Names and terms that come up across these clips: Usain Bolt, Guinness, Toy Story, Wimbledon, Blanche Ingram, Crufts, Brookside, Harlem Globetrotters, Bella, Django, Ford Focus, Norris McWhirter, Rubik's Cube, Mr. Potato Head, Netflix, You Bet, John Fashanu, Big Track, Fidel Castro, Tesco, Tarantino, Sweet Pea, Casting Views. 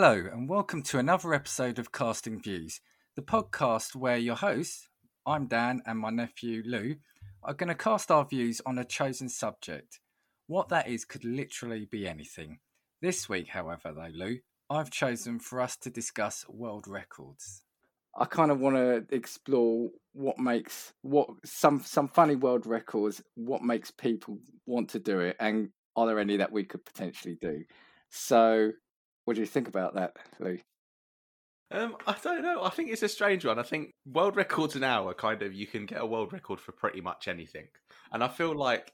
Hello and welcome to another episode of Casting Views, the podcast where your hosts, I'm Dan and my nephew Lou, are going to cast our views on a chosen subject. What that is could literally be anything. This week, however, though, Lou, I've chosen for us to discuss world records. I kind of want to explore what makes some funny world records, what makes people want to do it, and are there any that we could potentially do? So, what do you think about that, Lou? I don't know. I think it's a strange one. I think world records now are kind of, you can get a world record for pretty much anything. And I feel like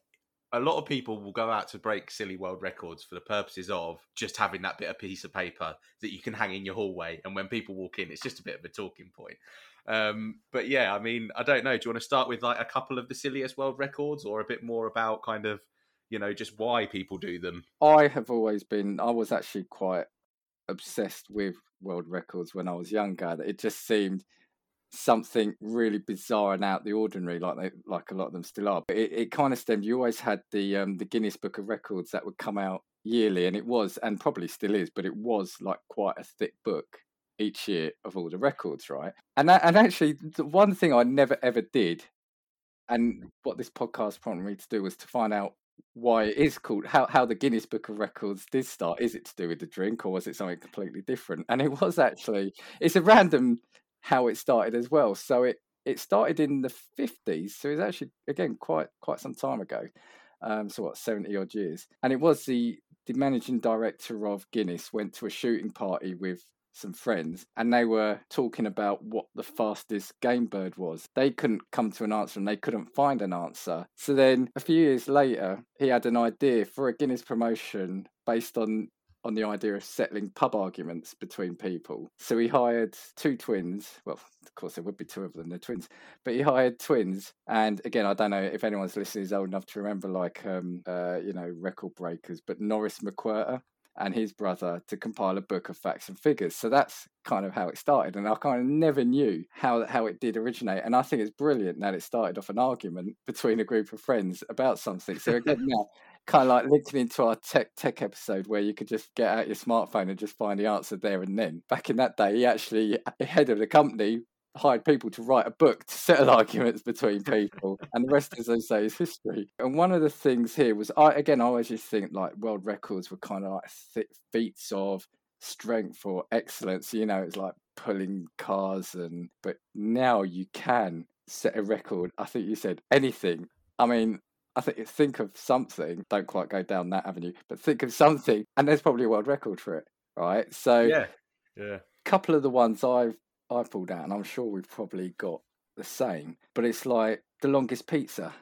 a lot of people will go out to break silly world records for the purposes of just having that bit of piece of paper that you can hang in your hallway. And when people walk in, it's just a bit of a talking point. But yeah, I mean, I don't know. Do you want to start with like a couple of the silliest world records or a bit more about kind of, you know, just why people do them? I was actually quite obsessed with world records when I was younger. It just seemed something really bizarre and out the ordinary, like a lot of them still are. But it kind of stemmed. You always had the Guinness Book of Records that would come out yearly, and it was, and probably still is, but it was like quite a thick book each year of all the records, right? And actually, the one thing I never ever did, and what this podcast prompted me to do, was to find out why it is called, how the Guinness Book of Records did start. Is it to do with the drink, or was it something completely different? And it was actually, it's a random how it started as well. So it started in the 50s. So it's actually, again, quite some time ago. So what, 70 odd years. And it was the managing director of Guinness went to a shooting party with some friends, and they were talking about what the fastest game bird was. They couldn't come to an answer, and they couldn't find an answer. So then a few years later, he had an idea for a Guinness promotion based on the idea of settling pub arguments between people. So he hired two twins. Well, of course, there would be two of them, they're twins, but he hired twins. And again, I don't know if anyone's listening is old enough to remember, like, you know, record breakers, but Norris McWhirter and his brother to compile a book of facts and figures. So that's kind of how it started. And I kind of never knew how it did originate. And I think it's brilliant that it started off an argument between a group of friends about something. So again, now, kind of like linking into our tech episode where you could just get out your smartphone and just find the answer there and then. Back in that day, he actually, head of the company, hired people to write a book to settle arguments between people, and the rest, as they say, is history. And one of the things here was, I always just think like world records were kind of like feats of strength or excellence, you know, it's like pulling cars, and but now you can set a record. I think you said anything. I mean, I think of something, don't quite go down that avenue, but think of something and there's probably a world record for it, right? So yeah. A couple of the ones I pulled out, and I'm sure we've probably got the same, but it's like the longest pizza.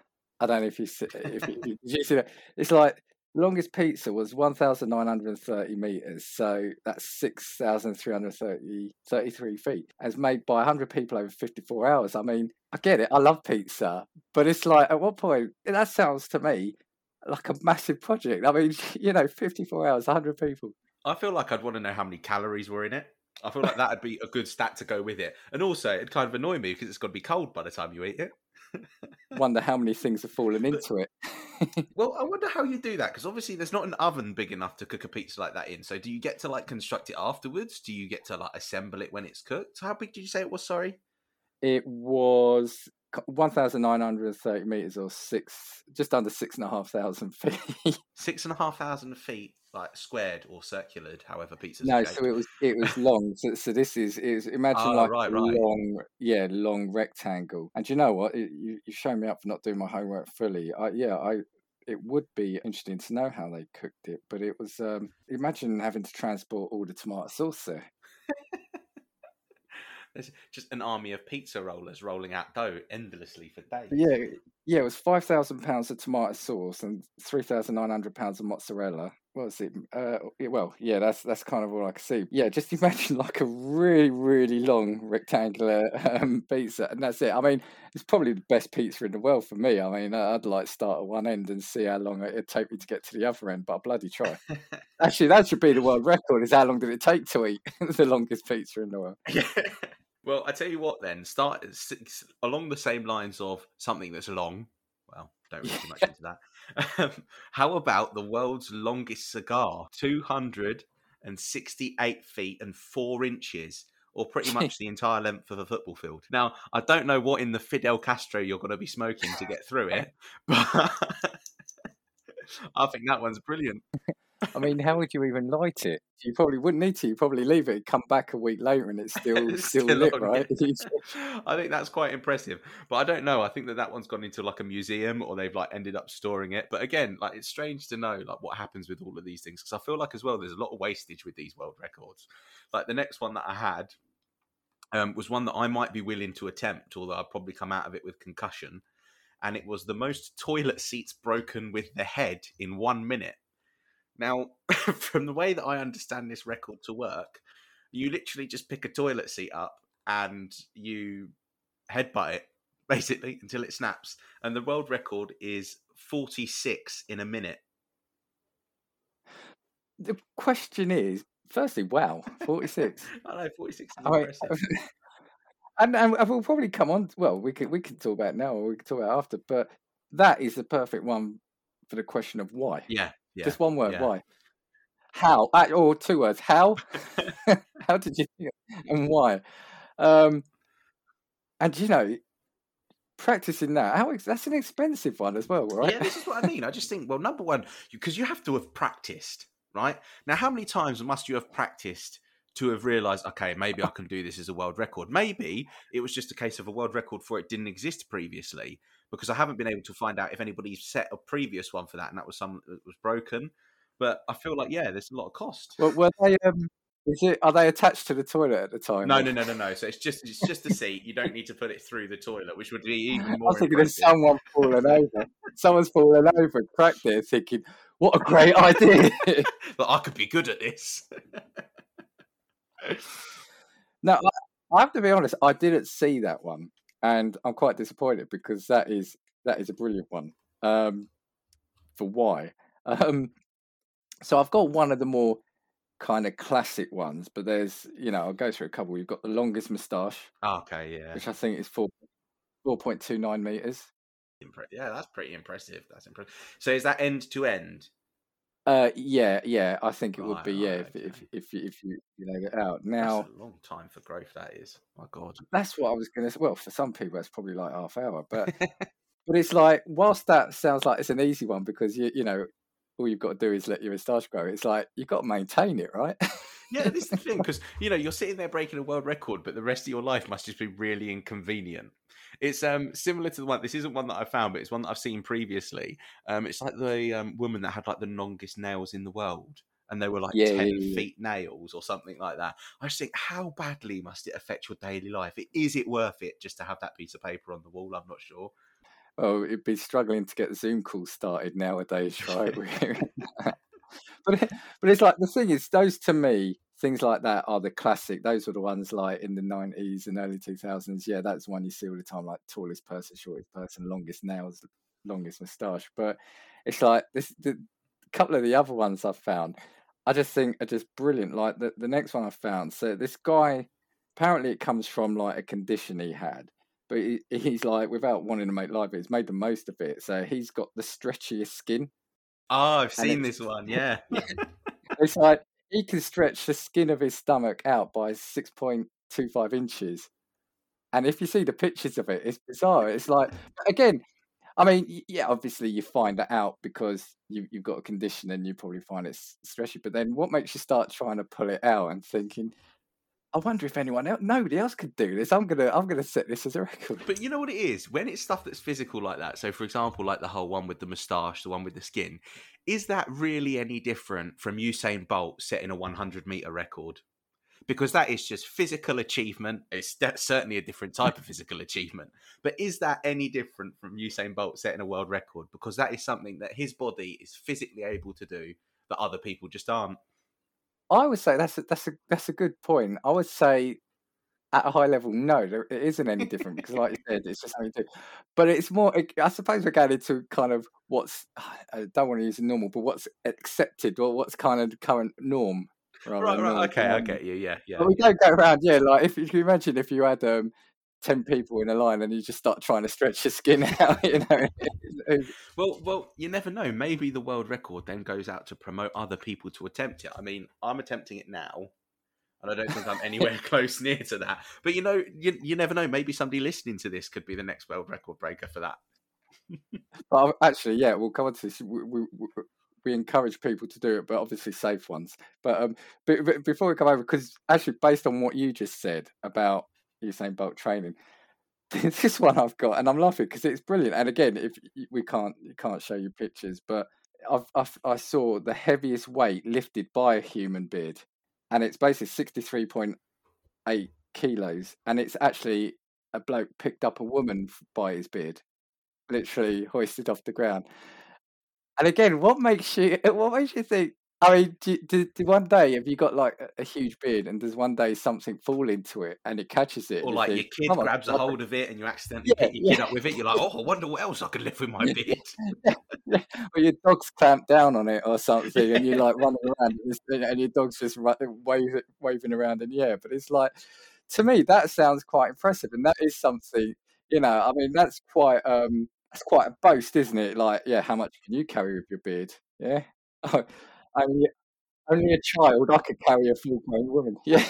I don't know if you see, did you see that? It's like the longest pizza was 1,930 meters, so that's 6,333 feet. It's made by 100 people over 54 hours. I mean, I get it. I love pizza, but it's like at what point, that sounds to me like a massive project. I mean, you know, 54 hours, 100 people. I feel like I'd want to know how many calories were in it. I feel like that'd be a good stat to go with it. And also, it'd kind of annoy me because it's got to be cold by the time you eat it. Wonder how many things have fallen into it. Well, I wonder how you do that, because obviously there's not an oven big enough to cook a pizza like that in. So do you get to like construct it afterwards? Do you get to like assemble it when it's cooked? How big did you say it was, sorry? It was 1,930 metres or just under 6,500 feet. 6,500 feet, like squared or circulared, however pizzas are shaped. So it was long. So this is imagine long rectangle. And do you know what? You've shown me up for not doing my homework fully. It would be interesting to know how they cooked it, but it was imagine having to transport all the tomato sauce there. There's just an army of pizza rollers rolling out dough endlessly for days. Yeah, it was 5,000 pounds of tomato sauce and 3,900 pounds of mozzarella. What was it? That's kind of all I could see. Yeah, just imagine like a really, really long rectangular pizza, and that's it. I mean, it's probably the best pizza in the world for me. I mean, I'd like to start at one end and see how long it'd take me to get to the other end, but I'll bloody try. Actually, that should be the world record, is how long did it take to eat the longest pizza in the world. Yeah. Well, I tell you what then, start along the same lines of something that's long. Well, don't read too much into that. How about the world's longest cigar? 200 and 68 feet and 4 inches, or pretty much the entire length of a football field. Now, I don't know what in the Fidel Castro you're going to be smoking to get through it, but I think that one's brilliant. I mean, how would you even light it? You probably wouldn't need to. You probably leave it, come back a week later, and it's still lit, right? I think that's quite impressive. But I don't know. I think that one's gone into like a museum, or they've like ended up storing it. But again, like it's strange to know like what happens with all of these things, because I feel like as well there's a lot of wastage with these world records. Like the next one that I had was one that I might be willing to attempt, although I'd probably come out of it with concussion. And it was the most toilet seats broken with the head in 1 minute. Now, from the way that I understand this record to work, you literally just pick a toilet seat up and you headbutt it, basically, until it snaps. And the world record is 46 in a minute. The question is, firstly, wow, 46. I know, 46 is impressive. And we'll probably come on, well, we could talk about it now, or we can talk about it after, but that is the perfect one for the question of why. Yeah. Yeah, just one word, yeah. Why? How? Or two words, how? How did you do it? And why? And, you know, practicing that, that's an expensive one as well, right? Yeah, this is what I mean. I just think, well, number one, because you have to have practiced, right? Now, how many times must you have practiced to have realised, okay, maybe I can do this as a world record? Maybe it was just a case of a world record for it didn't exist previously, because I haven't been able to find out if anybody's set a previous one for that, and that was something that was broken. But I feel like, yeah, there's a lot of cost. Well, were they, are they attached to the toilet at the time? No. So it's just a seat. You don't need to put it through the toilet, which would be even more. I was thinking of someone falling over. Someone's fallen over, cracked it, thinking, what a great idea. But I could be good at this. No, I have to be honest, I didn't see that one, and I'm quite disappointed, because that is a brilliant one. For why? So I've got one of the more kind of classic ones, but there's, you know, I'll go through a couple. You've got the longest moustache. Okay, yeah. Which I think is 4.29 metres. Yeah, that's pretty impressive. So is that end to end? Yeah, I think it would be, yeah, okay. if you know it out now. That's a long time for growth, that is. My God, that's what I was going to say. Well, for some people, it's probably like half hour, but but it's like, whilst that sounds like it's an easy one, because you know all you've got to do is let your moustache grow. It's like you've got to maintain it, right? Yeah, this is the thing, because you know you're sitting there breaking a world record, but the rest of your life must just be really inconvenient. It's similar to the one. This isn't one that I found, but it's one that I've seen previously. It's like the woman that had like the longest nails in the world, and they were like 10 feet nails or something like that. I just think, how badly must it affect your daily life? Is it worth it just to have that piece of paper on the wall? I'm not sure. Oh, it'd be struggling to get the Zoom calls started nowadays, right? but it's like, the thing is, those to me, things like that are the classic. Those were the ones like in the 90s and early 2000s. Yeah, that's one you see all the time, like tallest person, shortest person, longest nails, longest moustache. But it's like the couple of the other ones I've found, I just think are just brilliant. Like the next one I found. So this guy, apparently it comes from like a condition he had, but he's like, without wanting to make light of it, he's made the most of it. So he's got the stretchiest skin. Oh, I've seen this one. Yeah. It's like, he can stretch the skin of his stomach out by 6.25 inches. And if you see the pictures of it, it's bizarre. It's like, again, I mean, yeah, obviously you find that out because you've got a condition and you probably find it stretchy. But then what makes you start trying to pull it out and thinking, I wonder if anyone else, nobody else could do this. I'm gonna set this as a record. But you know what it is? When it's stuff that's physical like that, so for example, like the whole one with the moustache, the one with the skin, is that really any different from Usain Bolt setting a 100-meter record? Because that is just physical achievement. That's certainly a different type of physical achievement. But is that any different from Usain Bolt setting a world record? Because that is something that his body is physically able to do that other people just aren't. I would say that's a good point. I would say at a high level, no, it isn't any different because, like you said, it's just how you do. But it's more, I suppose, we're going into kind of what's, I don't want to use normal, but what's accepted or what's kind of the current norm. Right. Okay, I get you. Yeah. But we don't go around. Yeah, like if you imagine if you had 10 people in a line and you just start trying to stretch your skin out, you know. Well, you never know. Maybe the world record then goes out to promote other people to attempt it. I mean, I'm attempting it now, and I don't think I'm anywhere close near to that. But, you know, you never know. Maybe somebody listening to this could be the next world record breaker for that. But actually, yeah, we'll come on to this. We encourage people to do it, but obviously safe ones. But before we come over, because actually based on what you just said about Usain Bolt training, this one I've got, and I'm laughing because it's brilliant. And again, if we can't show you pictures, but I saw the heaviest weight lifted by a human beard, and it's basically 63.8 kilos, and it's actually a bloke picked up a woman by his beard, literally hoisted off the ground. And again, what makes you think? I mean, do one day have you got like a huge beard, and does one day something fall into it and it catches it, or like your kid grabs a hold of it and you accidentally pick your kid up with it? You're like, oh, I wonder what else I could lift with my beard. Or your dog's clamped down on it or something, and you're like running around, and your dog's just waving around in the air. But it's like, to me, that sounds quite impressive, and that is something. You know, I mean, that's quite a boast, isn't it? Like, yeah, how much can you carry with your beard? Yeah. Oh, only a child, I could carry a full-grown woman. Yeah.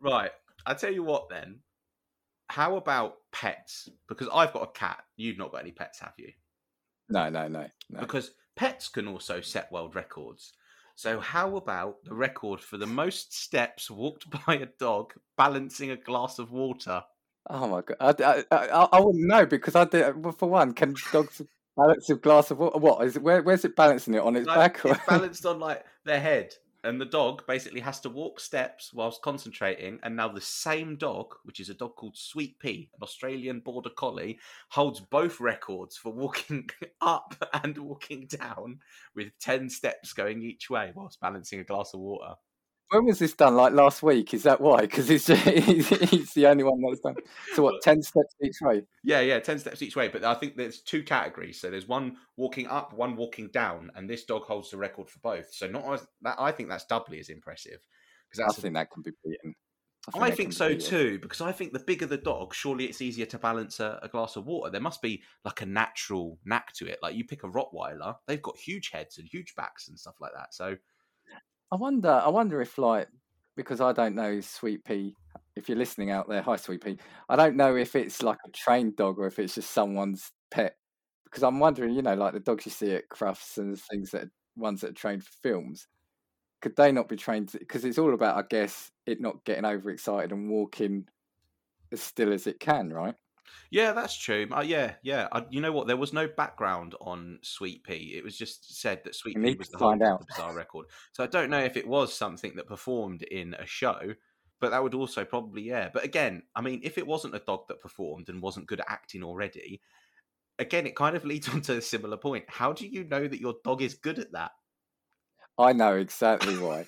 Right. I'll tell you what then. How about pets? Because I've got a cat. You've not got any pets, have you? No. Because pets can also set world records. So how about the record for the most steps walked by a dog balancing a glass of water? Oh, my God. I wouldn't know, because I do. For one, can dogs balance a glass of water? What is it? Where's it balancing it on its back? Or? It's balanced on like their head, and the dog basically has to walk steps whilst concentrating. And now the same dog, which is a dog called Sweet Pea, an Australian border collie, holds both records for walking up and walking down with 10 steps going each way whilst balancing a glass of water. When was this done? Like last week? Is that why? Because he's the only one that's done. So what, 10 steps each way? Yeah, 10 steps each way. But I think there's two categories. So there's one walking up, one walking down, and this dog holds the record for both. So I think that's doubly as impressive. Because I think that can be beaten. I think so too, because I think the bigger the dog, surely it's easier to balance a glass of water. There must be like a natural knack to it. Like you pick a Rottweiler, they've got huge heads and huge backs and stuff like that. So I wonder if, like, because I don't know Sweet Pea, if you're listening out there, hi Sweet Pea, I don't know if it's like a trained dog or if it's just someone's pet, because I'm wondering, you know, like the dogs you see at Crufts and things ones that are trained for films, could they not be trained? Because it's all about, I guess, it not getting overexcited and walking as still as it can, right? Yeah, that's true. Yeah. You know what? There was no background on Sweet Pea. It was just said that Sweet Pea was the holder of the bizarre record. So I don't know if it was something that performed in a show, but that would also probably, yeah. But again, I mean, if it wasn't a dog that performed and wasn't good at acting already, again, it kind of leads on to a similar point. How do you know that your dog is good at that? I know exactly why.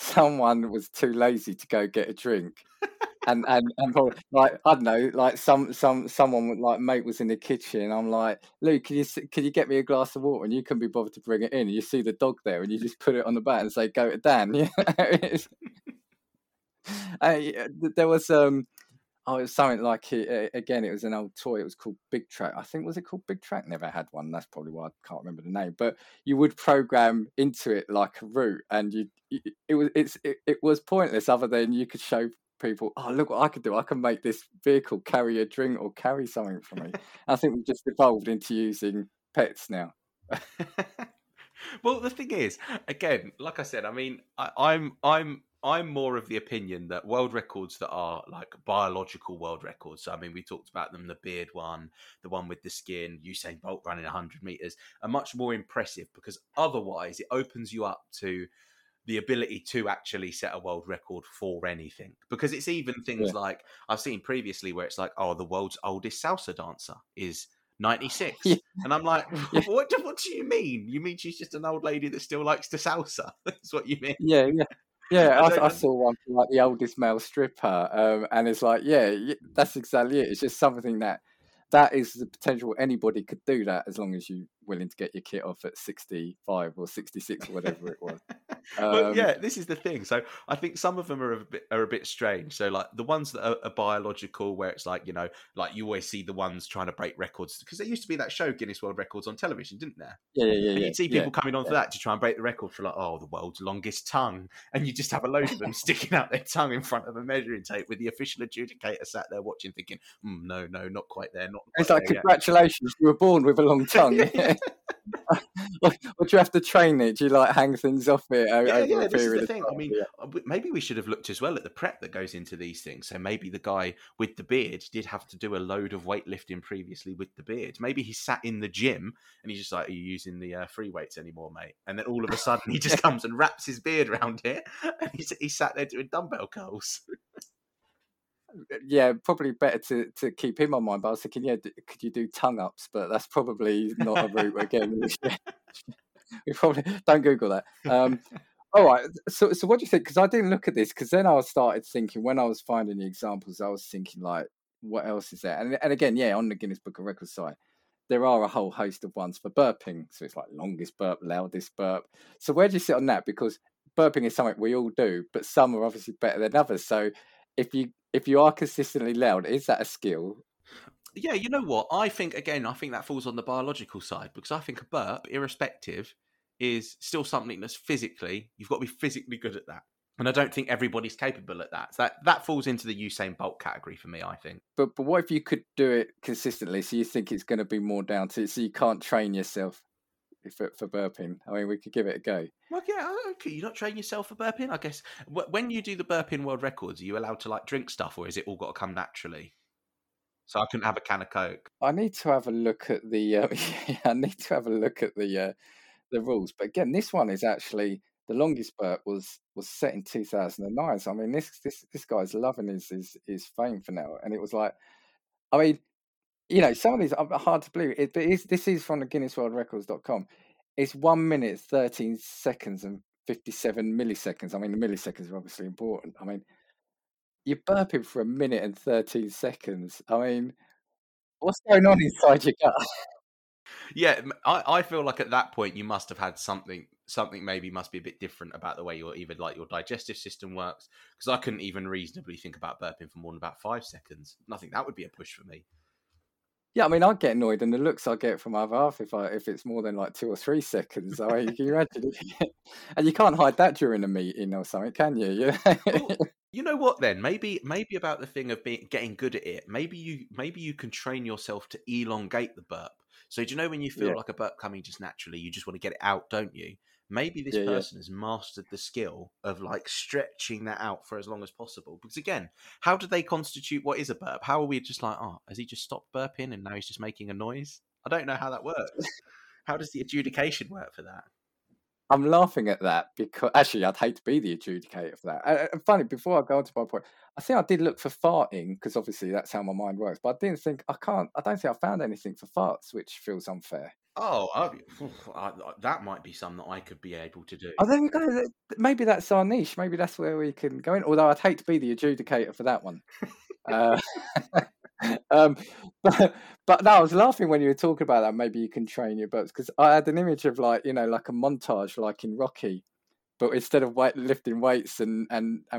Someone was too lazy to go get a drink. And probably, like, I don't know, like someone like mate was in the kitchen. And I'm like, Lou, can you get me a glass of water? And you couldn't be bothered to bring it in. And you see the dog there, and you just put it on the bat and say, go to Dan. You know? There was it was something like again, it was an old toy. It was called Big Track. I think, was it called Big Track? Never had one. That's probably why I can't remember the name. But you would program into it like a route, and it was pointless other than you could show people, oh, look what I could do. I can make this vehicle carry a drink or carry something for me. I think we've just evolved into using pets now. Well, the thing is, again, like I said, I mean, I'm more of the opinion that world records that are like biological world records. So, I mean, we talked about them, the beard one, the one with the skin, Usain Bolt running 100 metres, are much more impressive, because otherwise it opens you up to the ability to actually set a world record for anything. Because it's even things like I've seen previously where it's like, oh, the world's oldest salsa dancer is 96. Yeah. And I'm like, what do you mean? You mean she's just an old lady that still likes to salsa? That's what you mean. Yeah. Yeah, I saw one from like the oldest male stripper. And it's like, yeah, that's exactly it. It's just something that is the potential. Anybody could do that as long as you're willing to get your kit off at 65 or 66 or whatever it was. But yeah, this is the thing. So I think some of them are a bit strange. So like the ones that are biological, where it's like, you know, like you always see the ones trying to break records, because there used to be that show Guinness World Records on television, didn't there? Yeah. And you'd see people coming on for that to try and break the record for like, oh, the world's longest tongue, and you just have a load of them sticking out their tongue in front of a measuring tape with the official adjudicator sat there watching, thinking, no, not quite there. It's like, congratulations, you were born with a long tongue. Or do you have to train it? Do you like hang things off it over a period of time? I mean, maybe we should have looked as well at the prep that goes into these things. So maybe the guy with the beard did have to do a load of weightlifting previously with the beard. Maybe he sat in the gym and he's just like, "Are you using the free weights anymore, mate?" And then all of a sudden he just comes and wraps his beard around it, and he sat there doing dumbbell curls. Yeah, probably better to keep him on mind. But I was thinking, could you do tongue ups? But that's probably not a route again. We probably don't Google that. All right. So what do you think? Because I didn't look at this. Because then I started thinking, when I was finding the examples, I was thinking like, what else is there? And again, on the Guinness Book of Records site, there are a whole host of ones for burping. So it's like longest burp, loudest burp. So where do you sit on that? Because burping is something we all do, but some are obviously better than others. So if you are consistently loud, is that a skill? Yeah, you know what? I think that falls on the biological side, because I think a burp, irrespective, is still something that's physically, you've got to be physically good at that. And I don't think everybody's capable at that. So that falls into the Usain Bolt category for me, I think. But what if you could do it consistently? So you think it's going to be more down to it, so you can't train yourself for burping? I mean, we could give it a go. Well, yeah, okay. You're not training yourself for burping, I guess. When you do the burping world records, are you allowed to like drink stuff, or is it all got to come naturally? So I couldn't have a can of Coke. I need to have a look at the. I need to have a look at the rules. But again, this one is actually the longest burp was set in 2009. So I mean, this guy's loving his fame for now, and it was like, I mean, you know, some of these are hard to believe. This is from the GuinnessWorldRecords.com. It's 1 minute, 13 seconds and 57 milliseconds. I mean, the milliseconds are obviously important. I mean, you're burping for 1 minute and 13 seconds. I mean, what's going on inside your gut? Yeah, I feel like at that point you must have had something maybe must be a bit different about the way your even like your digestive system works. Because I couldn't even reasonably think about burping for more than about 5 seconds. I think that would be a push for me. Yeah, I mean, I'd get annoyed, and the looks I get from my other half if it's more than like 2 or 3 seconds. I mean, can you imagine? And you can't hide that during a meeting or something, can you? Yeah. Well, you know what? Then maybe about the thing of getting good at it. Maybe you can train yourself to elongate the burp. So do you know when you feel like a burp coming just naturally, you just want to get it out, don't you? Maybe this person has mastered the skill of like stretching that out for as long as possible. Because again, how do they constitute what is a burp? How are we just like, oh, has he just stopped burping and now he's just making a noise? I don't know how that works. How does the adjudication work for that? I'm laughing at that because actually I'd hate to be the adjudicator for that. And funny, before I go on to my point, I think I did look for farting because obviously that's how my mind works. But I don't think I found anything for farts, which feels unfair. Oh, that might be something that I could be able to do. Oh, there we go. Maybe that's our niche. Maybe that's where we can go in. Although I'd hate to be the adjudicator for that one. But no, I was laughing when you were talking about that. Maybe you can train your burps, because I had an image of like, you know, like a montage, like in Rocky, but instead of lifting weights and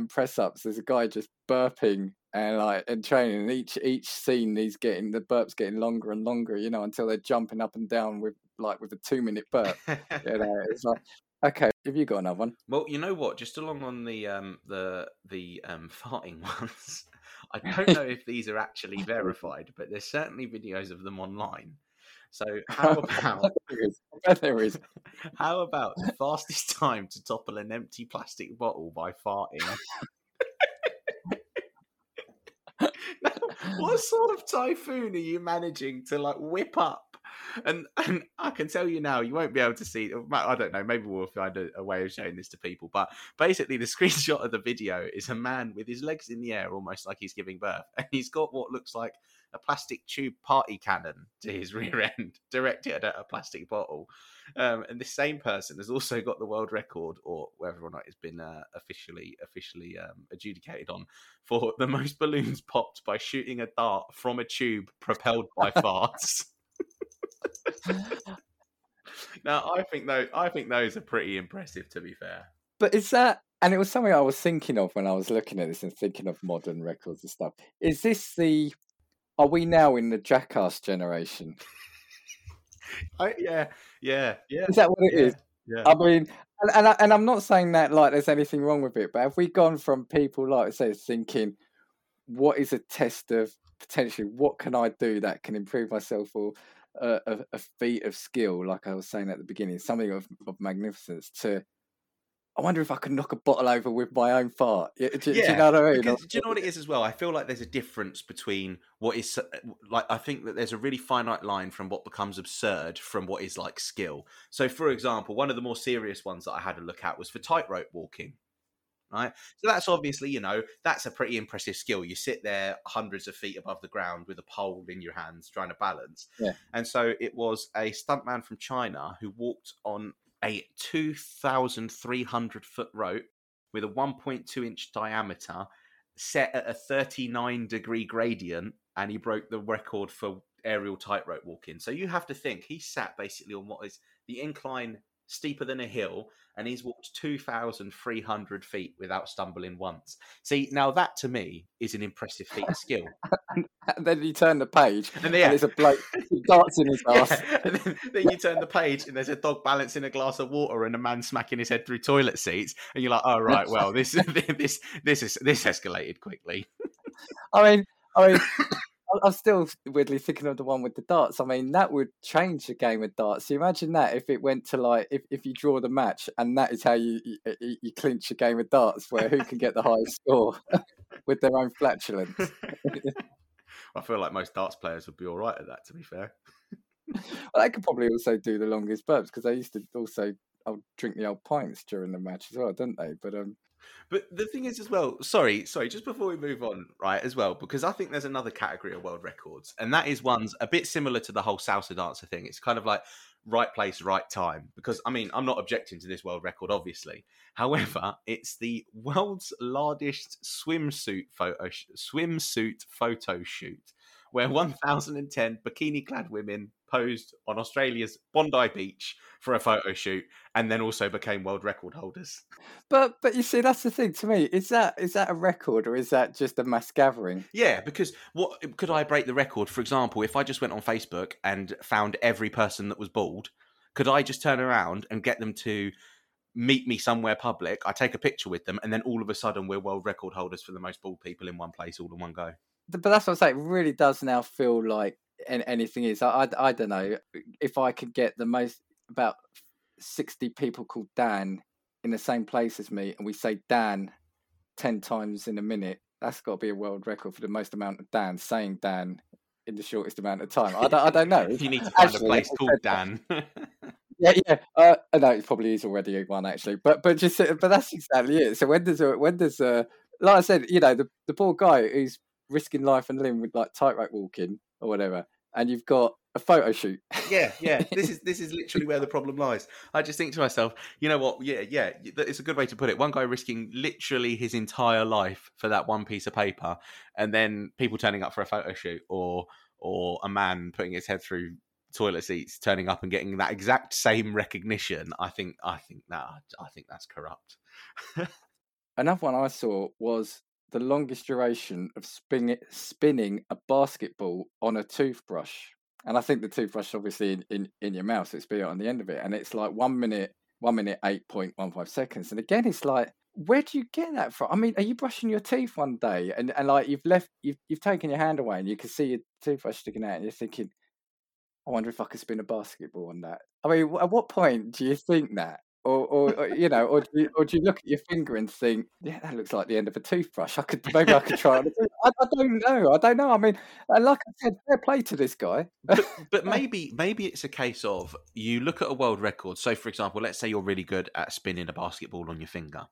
press ups, there's a guy just burping and training, and each scene he's getting the burps getting longer and longer, you know, until they're jumping up and down with a 2 minute burp. You know, it's like, okay, have you got another one? Well, you know what? Just along on the farting ones, I don't know if these are actually verified, but there's certainly videos of them online. So how about the fastest time to topple an empty plastic bottle by farting? Now, what sort of typhoon are you managing to like whip up? And I can tell you now, you won't be able to see. I don't know. Maybe we'll find a way of showing this to people. But basically, the screenshot of the video is a man with his legs in the air, almost like he's giving birth, and he's got what looks like a plastic tube party cannon to his rear end, directed at a plastic bottle. And this same person has also got the world record, or whether or not it's been officially adjudicated on, for the most balloons popped by shooting a dart from a tube propelled by farts. Now I think those are pretty impressive, to be fair. But is that, and it was something I was thinking of when I was looking at this and thinking of modern records and stuff. Is this the, are we now in the Jackass generation? Yeah. Is that what it is? Yeah. I mean, and I'm not saying that like there's anything wrong with it, but have we gone from people, like I say, thinking, what is a test of potentially what can I do that can improve myself, or a feat of skill, like I was saying at the beginning, something of magnificence, to I wonder if I could knock a bottle over with my own fart. Do you know what I mean? Because, do you know what it is as well? I feel like there's a difference between what is, like, I think that there's a really finite line from what becomes absurd from what is like skill. So, for example, one of the more serious ones that I had a look at was for tightrope walking. Right. So that's obviously, you know, that's a pretty impressive skill. You sit there hundreds of feet above the ground with a pole in your hands trying to balance. Yeah. And so it was a stuntman from China who walked on a 2,300 foot rope with a 1.2 inch diameter set at a 39 degree gradient, and he broke the record for aerial tightrope walking. So you have to think he sat basically on what is the incline steeper than a hill, and he's walked 2,300 feet without stumbling once. See, now that to me is an impressive feat of skill. And then you turn the page and there's a bloke darts in his ass. And then you turn the page and there's a dog balancing a glass of water and a man smacking his head through toilet seats, and you're like, oh right, well this escalated quickly. I mean I'm still weirdly thinking of the one with the darts. I mean, that would change the game of darts. So imagine that if it went to like, if you draw the match and that is how you clinch a game of darts, where who can get the highest score with their own flatulence. I feel like most darts players would be all right at that, to be fair. Well, they could probably also do the longest burps, because they used to also drink the old pints during the match as well, didn't they? But the thing is as well, sorry, just before we move on, right, as well, because I think there's another category of world records, and that is ones a bit similar to the whole salsa dancer thing. It's kind of like right place, right time, because, I mean, I'm not objecting to this world record, obviously. However, it's the world's largest swimsuit photo shoot, where 1,010 bikini-clad women posed on Australia's Bondi Beach for a photo shoot, and then also became world record holders. But you see, that's the thing to me. Is that a record, or is that just a mass gathering? Yeah, because what could I break the record? For example, if I just went on Facebook and found every person that was bald, could I just turn around and get them to meet me somewhere public? I take a picture with them, and then all of a sudden we're world record holders for the most bald people in one place, all in one go. But that's what I'm saying. It really does now feel like anything is. I don't know if I could get the most about 60 people called Dan in the same place as me, and we say Dan 10 times in a minute. That's got to be a world record for the most amount of Dan saying Dan in the shortest amount of time. I don't know. You need to find a place called Dan. Yeah. No, it probably is already one actually. But that's exactly it. So when does like I said, you know, the poor guy who's risking life and limb with like tightrope walking or whatever, and you've got a photo shoot. Yeah. This is literally where the problem lies. I just think to myself, you know what? Yeah. It's a good way to put it. One guy risking literally his entire life for that one piece of paper, and then people turning up for a photo shoot, or a man putting his head through toilet seats, turning up and getting that exact same recognition. I think that's corrupt. Another one I saw was the longest duration of spinning a basketball on a toothbrush. And I think the toothbrush is obviously in your mouth, so it's be on the end of it. And it's like 1 minute, 8.15 seconds. And again, it's like, where do you get that from? I mean, are you brushing your teeth one day and like you've taken your hand away and you can see your toothbrush sticking out and you're thinking, I wonder if I could spin a basketball on that. I mean, at what point do you think that? Or you know, or do you look at your finger and think, yeah, that looks like the end of a toothbrush. Maybe I could try it. I don't know. I mean, like I said, fair play to this guy. But maybe it's a case of you look at a world record. So, for example, let's say you're really good at spinning a basketball on your finger.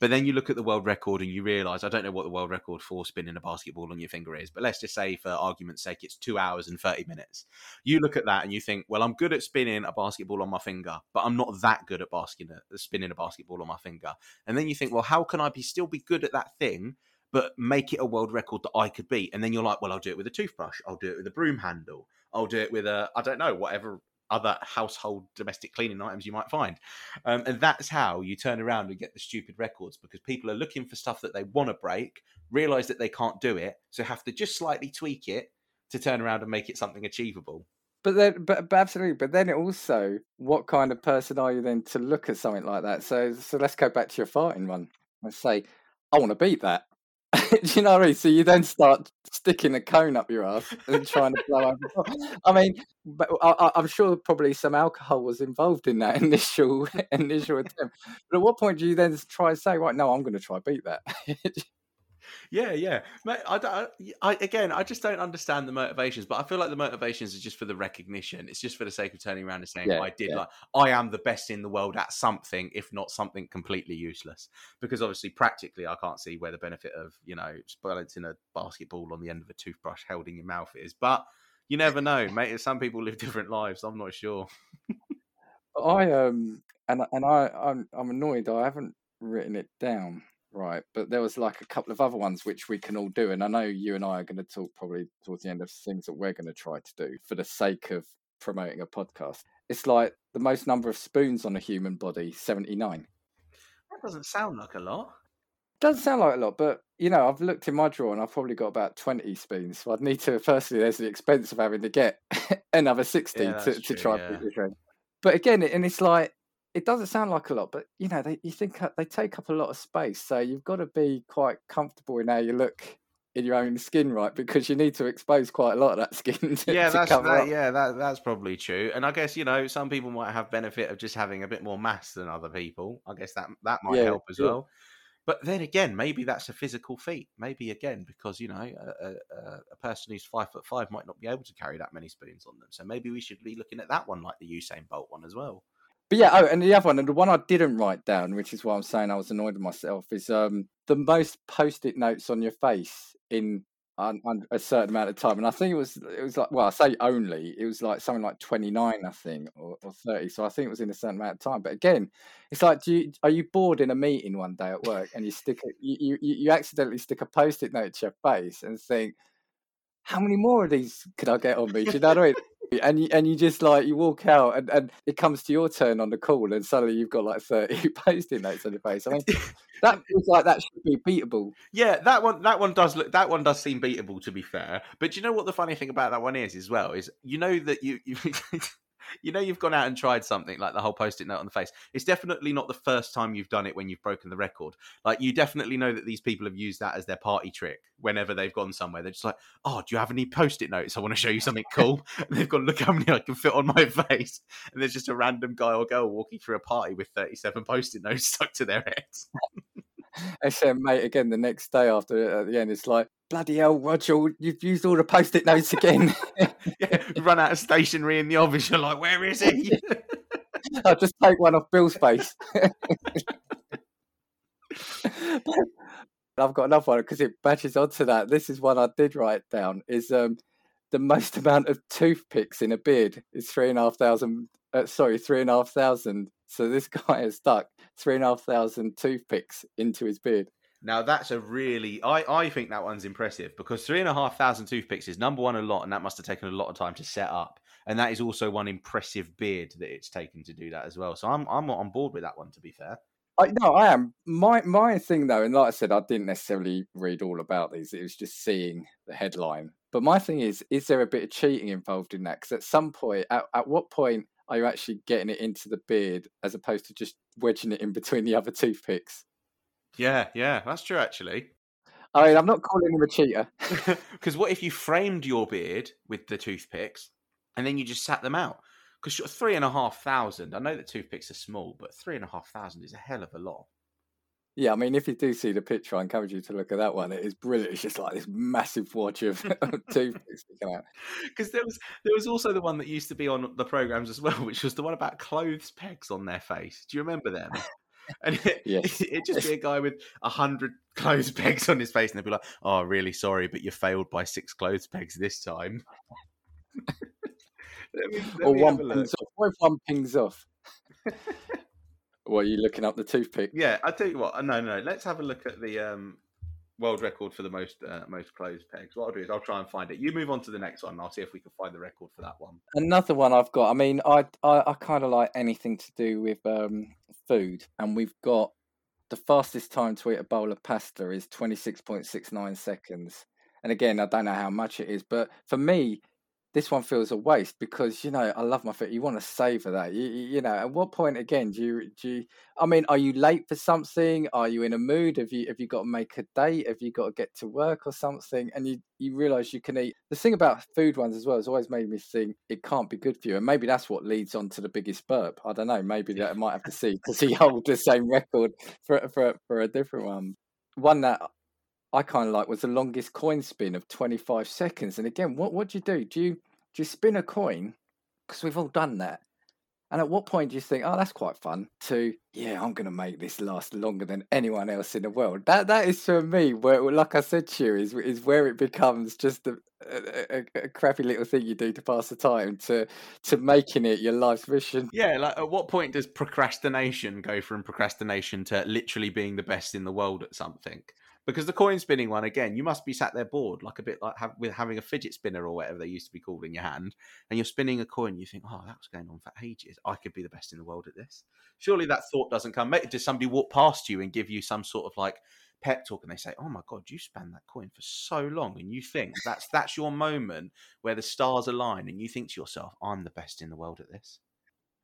But then you look at the world record and you realise, I don't know what the world record for spinning a basketball on your finger is, but let's just say for argument's sake, it's 2 hours and 30 minutes. You look at that and you think, well, I'm good at spinning a basketball on my finger, but I'm not that good at spinning a basketball on my finger. And then you think, well, how can I still be good at that thing, but make it a world record that I could beat? And then you're like, well, I'll do it with a toothbrush. I'll do it with a broom handle. I'll do it with I don't know, whatever other household domestic cleaning items you might find. And that's how you turn around and get the stupid records, because people are looking for stuff that they want to break, realise that they can't do it, so have to just slightly tweak it to turn around and make it something achievable. But then, but absolutely. But then it also, what kind of person are you then to look at something like that? So let's go back to your farting one. Let's say, I want to beat that. Do you know what I mean? So you then start sticking a cone up your ass and trying to blow up. I mean, but I'm sure probably some alcohol was involved in that initial attempt. But at what point do you then try and say, right, no, I'm going to try and beat that? Yeah. Mate, I just don't understand the motivations, but I feel like the motivations are just for the recognition. It's just for the sake of turning around and saying, I am the best in the world at something, if not something completely useless. Because obviously, practically, I can't see where the benefit of, balancing a basketball on the end of a toothbrush held in your mouth is. But you never know, mate. Some people live different lives. I'm not sure. I'm annoyed I haven't written it down. Right, but there was like a couple of other ones which we can all do, and I know you and I are going to talk probably towards the end of things that we're going to try to do for the sake of promoting a podcast. It's like the most number of spoons on a human body, 79. That doesn't sound like a lot. Doesn't sound like a lot, but I've looked in my drawer and I've probably got about 20 spoons. So I'd need to, firstly, there's the expense of having to get another 60 to try and beat the trend. But again, and it's like, it doesn't sound like a lot, but you think they take up a lot of space. So you've got to be quite comfortable in how you look in your own skin, right? Because you need to expose quite a lot of that skin. That's probably true. And I guess some people might have benefit of just having a bit more mass than other people. I guess that might help as well. But then again, maybe that's a physical feat. Maybe again, because, a person who's 5'5" might not be able to carry that many spoons on them. So maybe we should be looking at that one like the Usain Bolt one as well. But and the other one, and the one I didn't write down, which is why I'm saying I was annoyed with myself, is the most Post-it notes on your face in a certain amount of time. And I think it was like, well, I say only, it was like something like 29, I think, or 30. So I think it was in a certain amount of time. But again, it's like, are you bored in a meeting one day at work and you you accidentally stick a Post-it note to your face and think, how many more of these could I get on me? Do you know what I mean? And you just like, you walk out and it comes to your turn on the call and suddenly you've got like 30 Post-it notes on your face. I mean, that feels like that should be beatable. Yeah, that one does seem beatable, to be fair. But do you know what the funny thing about that one is as well? Is that you you've gone out and tried something like the whole Post-it note on the face. It's definitely not the first time you've done it when you've broken the record. Like, you definitely know that these people have used that as their party trick whenever they've gone somewhere. They're just like, oh, do you have any Post-it notes? I want to show you something cool. And they've gone, look how many I can fit on my face. And there's just a random guy or girl walking through a party with 37 Post-it notes stuck to their heads. I said, mate, again, the next day after, at the end, it's like, bloody hell, Roger, you've used all the Post-it notes again. Yeah, run out of stationery in the office. You're like, where is he? I'll just take one off Bill's face. I've got another one because it matches onto that. This is one I did write down, is the most amount of toothpicks in a beard is 3,500. So this guy has stuck 3,500 toothpicks into his beard. Now that's I think that one's impressive, because 3,500 toothpicks is, number one, a lot, and that must have taken a lot of time to set up. And that is also one impressive beard that it's taken to do that as well. So I'm not on board with that one, to be fair. I am. My thing though, and like I said, I didn't necessarily read all about these. It was just seeing the headline. But my thing is there a bit of cheating involved in that? Because at some point, at what point are you actually getting it into the beard as opposed to just wedging it in between the other toothpicks? Yeah, that's true, actually. I mean, I'm not calling him a cheater. Because what if you framed your beard with the toothpicks and then you just sat them out? Because 3,500, I know that toothpicks are small, but 3,500 is a hell of a lot. Yeah, I mean, if you do see the picture, I encourage you to look at that one. It is brilliant. It's just like this massive watch of toothpicks sticking out. Because there was also the one that used to be on the programmes as well, which was the one about clothes pegs on their face. Do you remember them? And it'd just be a guy with 100 clothes pegs on his face, and they'd be like, oh, really sorry, but you failed by 6 clothes pegs this time. One pings off. Well, are you looking up the toothpick? Yeah, I tell you what. No. Let's have a look at the world record for the most closed pegs. What I'll do is I'll try and find it. You move on to the next one, and I'll see if we can find the record for that one. Another one I've got. I mean, I kind of like anything to do with food, and we've got the fastest time to eat a bowl of pasta is 26.69 seconds. And again, I don't know how much it is, but for me, this one feels a waste because, you know, I love my food. You want to savor that. You know, at what point, again, do you, I mean, are you late for something? Are you in a mood? Have you got to make a date? Have you got to get to work or something? And you realize you can eat. The thing about food ones as well has always made me think it can't be good for you. And maybe that's what leads on to the biggest burp. I don't know. Maybe that I might have to see because he holds the same record for a different one. One that I kind of like was the longest coin spin of 25 seconds. And again, what do you do? Do you spin a coin? Because we've all done that. And at what point do you think, oh, that's quite fun, to, yeah, I'm going to make this last longer than anyone else in the world. That is, for me, where, like I said to you, is where it becomes just a crappy little thing you do to pass the time to making it your life's mission. Yeah, like at what point does procrastination go from procrastination to literally being the best in the world at something? Because the coin spinning one, again, you must be sat there bored, like a bit like with having a fidget spinner or whatever they used to be called in your hand, and you're spinning a coin. You think, oh, that was going on for ages. I could be the best in the world at this. Surely that thought doesn't come. Does somebody walk past you and give you some sort of like pep talk and they say, oh my God, you span that coin for so long, and you think that's your moment where the stars align and you think to yourself, I'm the best in the world at this.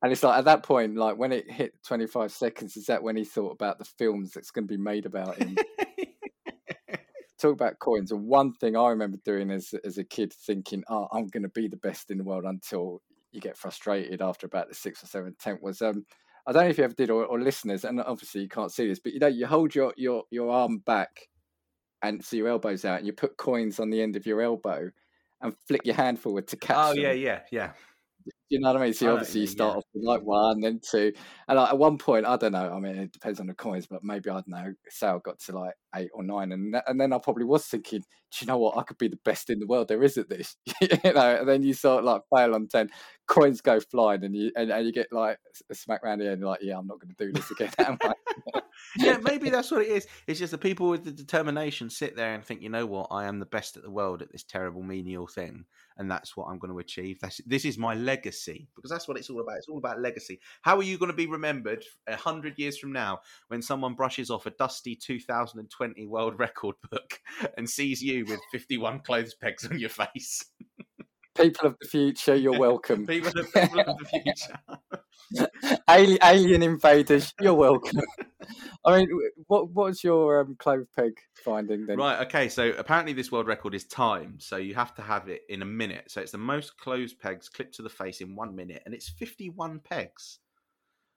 And it's like, at that point, like when it hit 25 seconds, is that when he thought about the films that's going to be made about him? Talk about coins. And one thing I remember doing as a kid, thinking, oh, I'm going to be the best in the world, until you get frustrated after about the 6th or 7th attempt, was I don't know if you ever did, or listeners, and obviously you can't see this, but you know, you hold your arm back, and so your elbow's out, and you put coins on the end of your elbow and flick your hand forward to catch them. Yeah. You know what I mean? So obviously you start off with like 1, then 2. And like at one point, I don't know, I mean, it depends on the coins, but maybe, I don't know, say I got to like 8 or 9. And then I probably was thinking, do you know what? I could be the best in the world there is at this. You know, and then you sort of like fail on 10. Coins go flying and you get like a smack round the end. You're like, yeah, I'm not going to do this again, am I? Yeah, maybe that's what it is. It's just the people with the determination sit there and think, you know what? I am the best at the world at this terrible menial thing. And that's what I'm going to achieve. This is my legacy, because that's what it's all about. It's all about legacy. How are you going to be remembered 100 years from now when someone brushes off a dusty 2020 world record book and sees you with 51 clothes pegs on your face? People of the future, you're welcome. People of the future. Alien invaders, you're welcome. I mean, what's your clove peg finding then? Right, okay, so apparently this world record is timed, so you have to have it in a minute. So it's the most clove pegs clipped to the face in 1 minute, and it's 51 pegs.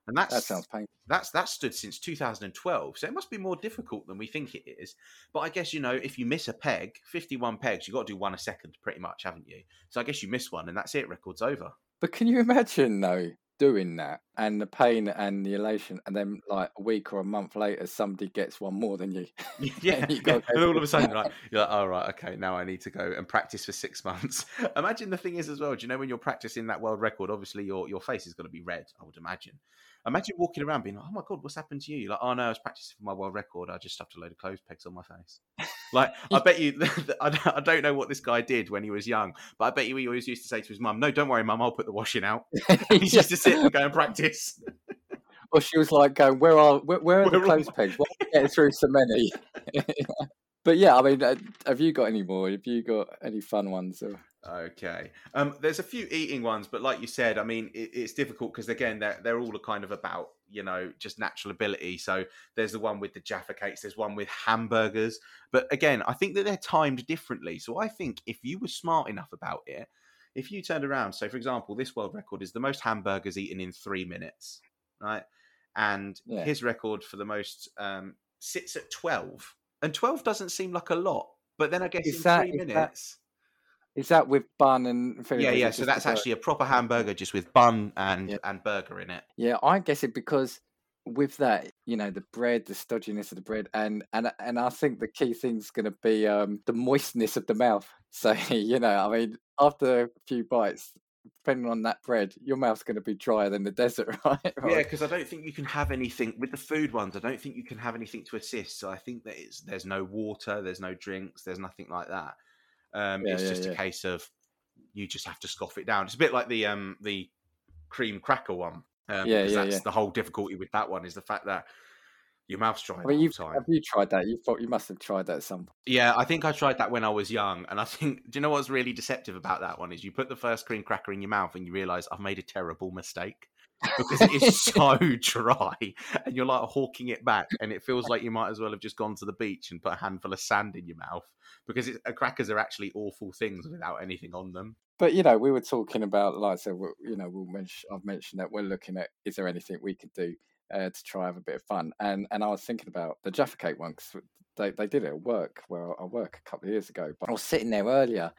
And that sounds painful. That stood since 2012, so it must be more difficult than we think it is. But I guess, you know, if you miss a peg, 51 pegs, you've got to do one a second pretty much, haven't you? So I guess you miss one, and that's it, record's over. But can you imagine, though, doing that and the pain and the elation, and then like a week or a month later somebody gets one more than you? Yeah, and all of a sudden you're like, oh, right, okay, now I need to go and practice for 6 months. Imagine the thing is as well, do you know, when you're practicing that world record, obviously your face is going to be red, I would imagine walking around being like, oh my God, what's happened to you? You're like, oh no, I was practicing for my world record, I just stuffed a load of clothes pegs on my face. Like, I bet you, I don't know what this guy did when he was young, but I bet you he always used to say to his mum, no, don't worry, mum, I'll put the washing out. He used to sit and go and practice. Or she was like going, where are the clothes pegs? Why are we getting through so many? But yeah, I mean, have you got any more? Have you got any fun ones? Or... Okay. There's a few eating ones, but like you said, I mean, it's difficult because, again, they're all kind of about, you know, just natural ability. So there's the one with the Jaffa cakes, there's one with hamburgers. But again, I think that they're timed differently. So I think if you were smart enough about it, if you turned around, so for example, this world record is the most hamburgers eaten in 3 minutes, right? And his record for the most sits at 12. And 12 doesn't seem like a lot, but then I guess in three minutes... Is that with bun and food? Yeah, so that's actually a proper hamburger just with bun and burger in it. Yeah, I guess it because with that, you know, the bread, the stodginess of the bread, and I think the key thing's going to be the moistness of the mouth. So, you know, I mean, after a few bites, depending on that bread, your mouth's going to be drier than the desert, right? Yeah, because I don't think you can have anything with the food ones. I don't think you can have anything to assist. So I think that there's no water, there's no drinks, there's nothing like that. It's just a case of you just have to scoff it down. It's a bit like the cream cracker one. That's the whole difficulty with that one is the fact that your mouth's dry. Well, have you tried that? You must have tried that at some point. Yeah, I think I tried that when I was young. And I think, do you know what's really deceptive about that one is you put the first cream cracker in your mouth and you realise I've made a terrible mistake because it is so dry and you're like hawking it back and it feels like you might as well have just gone to the beach and put a handful of sand in your mouth because crackers are actually awful things without anything on them. But, you know, we were talking about, like, so, you know, I've mentioned that we're looking at, is there anything we could do to try have a bit of fun? And I was thinking about the Jaffa Cake one, because they did it at work, where I work a couple of years ago. But I was sitting there earlier,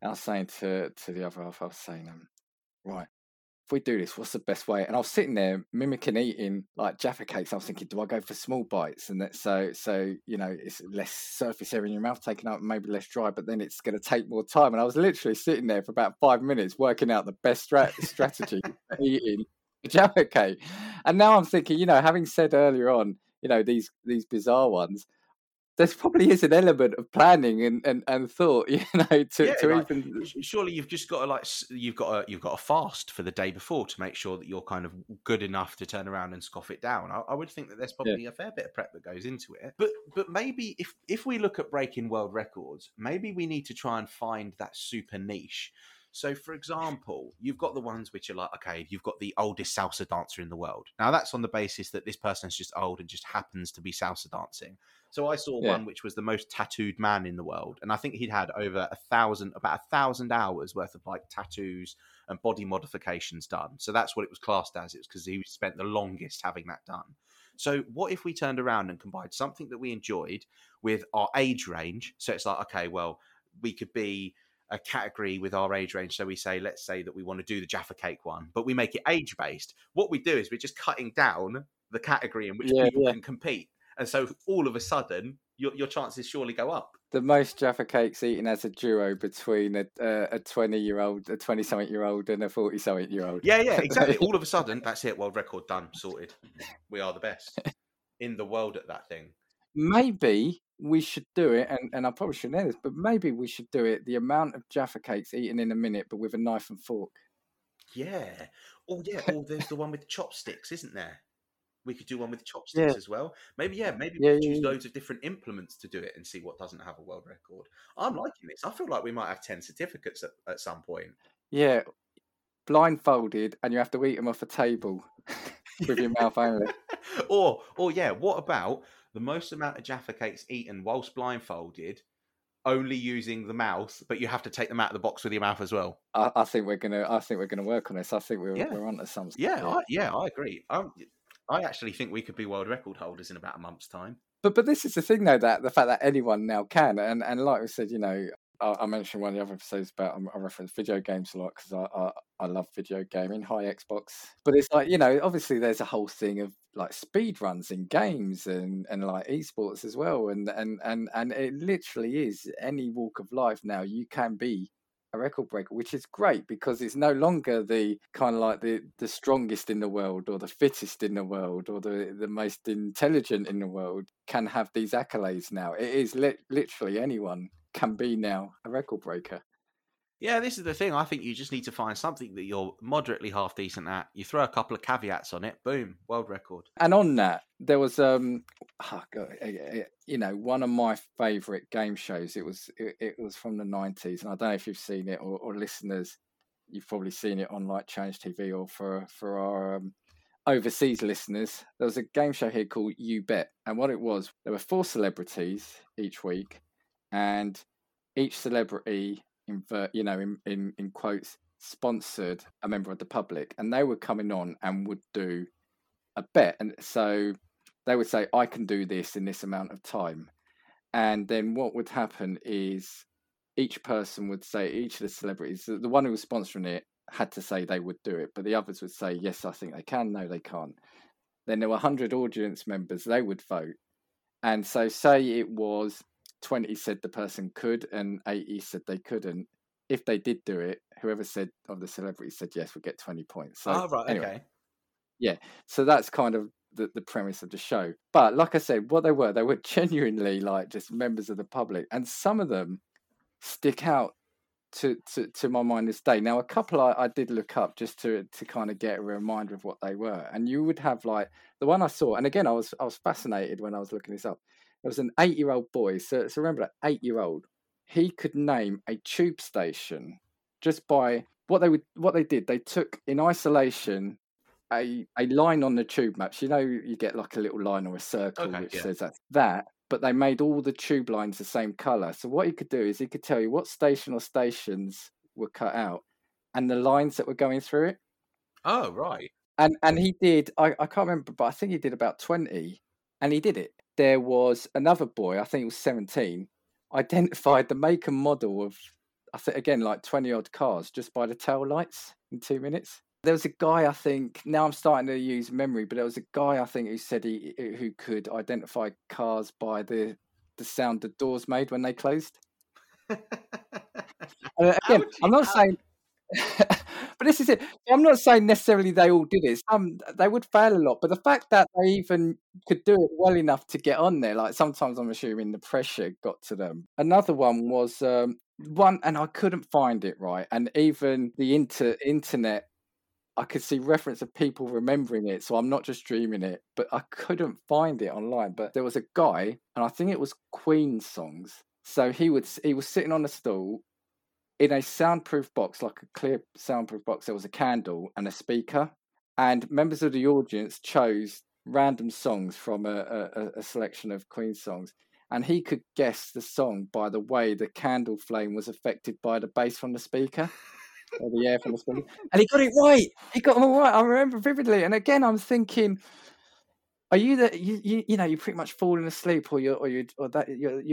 and I was saying to the other half, I was saying, right, if we do this, what's the best way? And I was sitting there mimicking eating, like, Jaffa Cakes. I was thinking, do I go for small bites? And that so you know, it's less surface area in your mouth taken up, maybe less dry, but then it's going to take more time. And I was literally sitting there for about 5 minutes working out the best strategy for eating a Jaffa Cake. And now I'm thinking, you know, having said earlier on, you know, these bizarre ones, there probably is an element of planning and thought, you know, to even. Surely you've got to fast for the day before to make sure that you're kind of good enough to turn around and scoff it down. I would think that there's probably a fair bit of prep that goes into it. But maybe if we look at breaking world records, maybe we need to try and find that super niche. So, for example, you've got the ones which are like, okay, you've got the oldest salsa dancer in the world. Now, that's on the basis that this person is just old and just happens to be salsa dancing. So I saw one which was the most tattooed man in the world. And I think he'd had over 1,000 hours worth of like tattoos and body modifications done. So that's what it was classed as. It was because he spent the longest having that done. So what if we turned around and combined something that we enjoyed with our age range? So it's like, okay, well, we could be a category with our age range. So we say, let's say that we want to do the Jaffa Cake one, but we make it age-based. What we do is we're just cutting down the category in which people can compete. And so all of a sudden, your chances surely go up. The most Jaffa Cakes eaten as a duo between a 20-year-old, a 20-something-year-old and a 40-something-year-old. Yeah, exactly. All of a sudden, that's it. World record done, sorted. We are the best in the world at that thing. Maybe we should do it, and I probably shouldn't end this, but maybe we should do it, the amount of Jaffa Cakes eaten in a minute, but with a knife and fork. Yeah. Oh, yeah. Oh, there's the one with chopsticks, isn't there? We could do one with chopsticks as well. Maybe we could choose loads of different implements to do it and see what doesn't have a world record. I'm liking this. I feel like we might have 10 certificates at some point. Yeah. Blindfolded, and you have to eat them off a table with your mouth only. Or what about the most amount of Jaffa Cakes eaten whilst blindfolded, only using the mouth, but you have to take them out of the box with your mouth as well? I think we're gonna work on this. I think we're onto something. I agree. I actually think we could be world record holders in about a month's time. But this is the thing though, that the fact that anyone now can, and like we said, you know, I mentioned one of the other episodes about I reference video games a lot because I love video gaming. Hi, Xbox. But it's like, you know, obviously there's a whole thing of like speed runs in games and like esports as well. And it literally is any walk of life now. You can be a record breaker, which is great because it's no longer the kind of like the strongest in the world or the fittest in the world or the most intelligent in the world can have these accolades now. It is literally anyone can be now a record breaker. Yeah, this is the thing. I think you just need to find something that you're moderately half decent at. You throw a couple of caveats on it, boom, world record. And on that, there was, you know, one of my favourite game shows. It was from the 90s, and I don't know if you've seen it or listeners, you've probably seen it on like Change TV or for our overseas listeners. There was a game show here called You Bet, and what it was, there were 4 celebrities each week, and each celebrity, in quotes, sponsored a member of the public, and they were coming on and would do a bet. And so they would say, I can do this in this amount of time. And then what would happen is each person would say, each of the celebrities, the one who was sponsoring it had to say they would do it, but the others would say, yes, I think they can, no, they can't. Then there were 100 audience members, they would vote. And so say it was 20 said the person could and 80 said they couldn't. if they did do it, whoever said of the celebrity said yes would get 20 points. So, oh, right, anyway, okay. Yeah, so that's kind of the premise of the show. But like I said, what they were genuinely like just members of the public. And some of them stick out to my mind this day. Now, a couple I did look up just to kind of get a reminder of what they were. And you would have like the one I saw. And again, I was fascinated when I was looking this up. There was an 8-year-old boy. So remember that 8-year-old. He could name a tube station just by what they did. They took in isolation a line on the tube maps. You know, you get like a little line or a circle, okay, which says that's that. But they made all the tube lines the same colour. So what he could do is he could tell you what station or stations were cut out and the lines that were going through it. Oh, right. And he did, I can't remember, but I think he did about 20, and he did it. There was another boy, I think he was 17, identified the make and model of, I think, again, like 20-odd cars just by the tail lights in 2 minutes. There was a guy, I think, now I'm starting to use memory, but there was a guy, I think, who said who could identify cars by the sound the doors made when they closed. Again, I'm not saying, but this is it. I'm not saying necessarily they all did it. They would fail a lot, but the fact that they even could do it well enough to get on there, like sometimes I'm assuming the pressure got to them. Another one was one, and I couldn't find it right, and even the internet. I could see reference of people remembering it, so I'm not just dreaming it, but I couldn't find it online. But there was a guy, and I think it was Queen songs. So he was sitting on a stool in a soundproof box, like a clear soundproof box. There was a candle and a speaker, and members of the audience chose random songs from a selection of Queen songs. And he could guess the song by the way the candle flame was affected by the bass from the speaker. Or the air from the speaker. And he got it right. He got them all right. I remember vividly. And again, I'm thinking, are you that you know you're pretty much falling asleep, or you're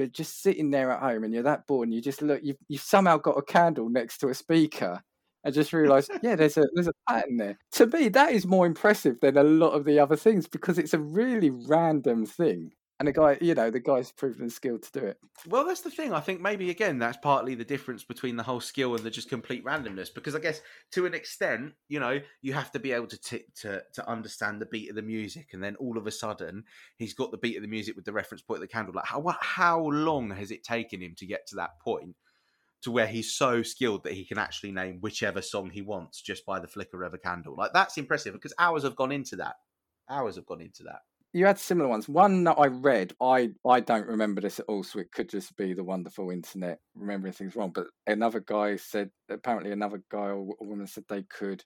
just sitting there at home and you're that bored and you just look. You've somehow got a candle next to a speaker and just realised, yeah, there's a pattern there. To me, that is more impressive than a lot of the other things because it's a really random thing. And the guy's proven the skill to do it. Well, that's the thing. I think maybe, again, that's partly the difference between the whole skill and the just complete randomness. Because I guess to an extent, you know, you have to be able to understand the beat of the music. And then all of a sudden, he's got the beat of the music with the reference point of the candle. Like, how long has it taken him to get to that point to where he's so skilled that he can actually name whichever song he wants just by the flicker of a candle? Like, that's impressive because hours have gone into that. You had similar ones. One that I read, I don't remember this at all, so it could just be the wonderful internet remembering things wrong. But another guy said, apparently another guy or woman said they could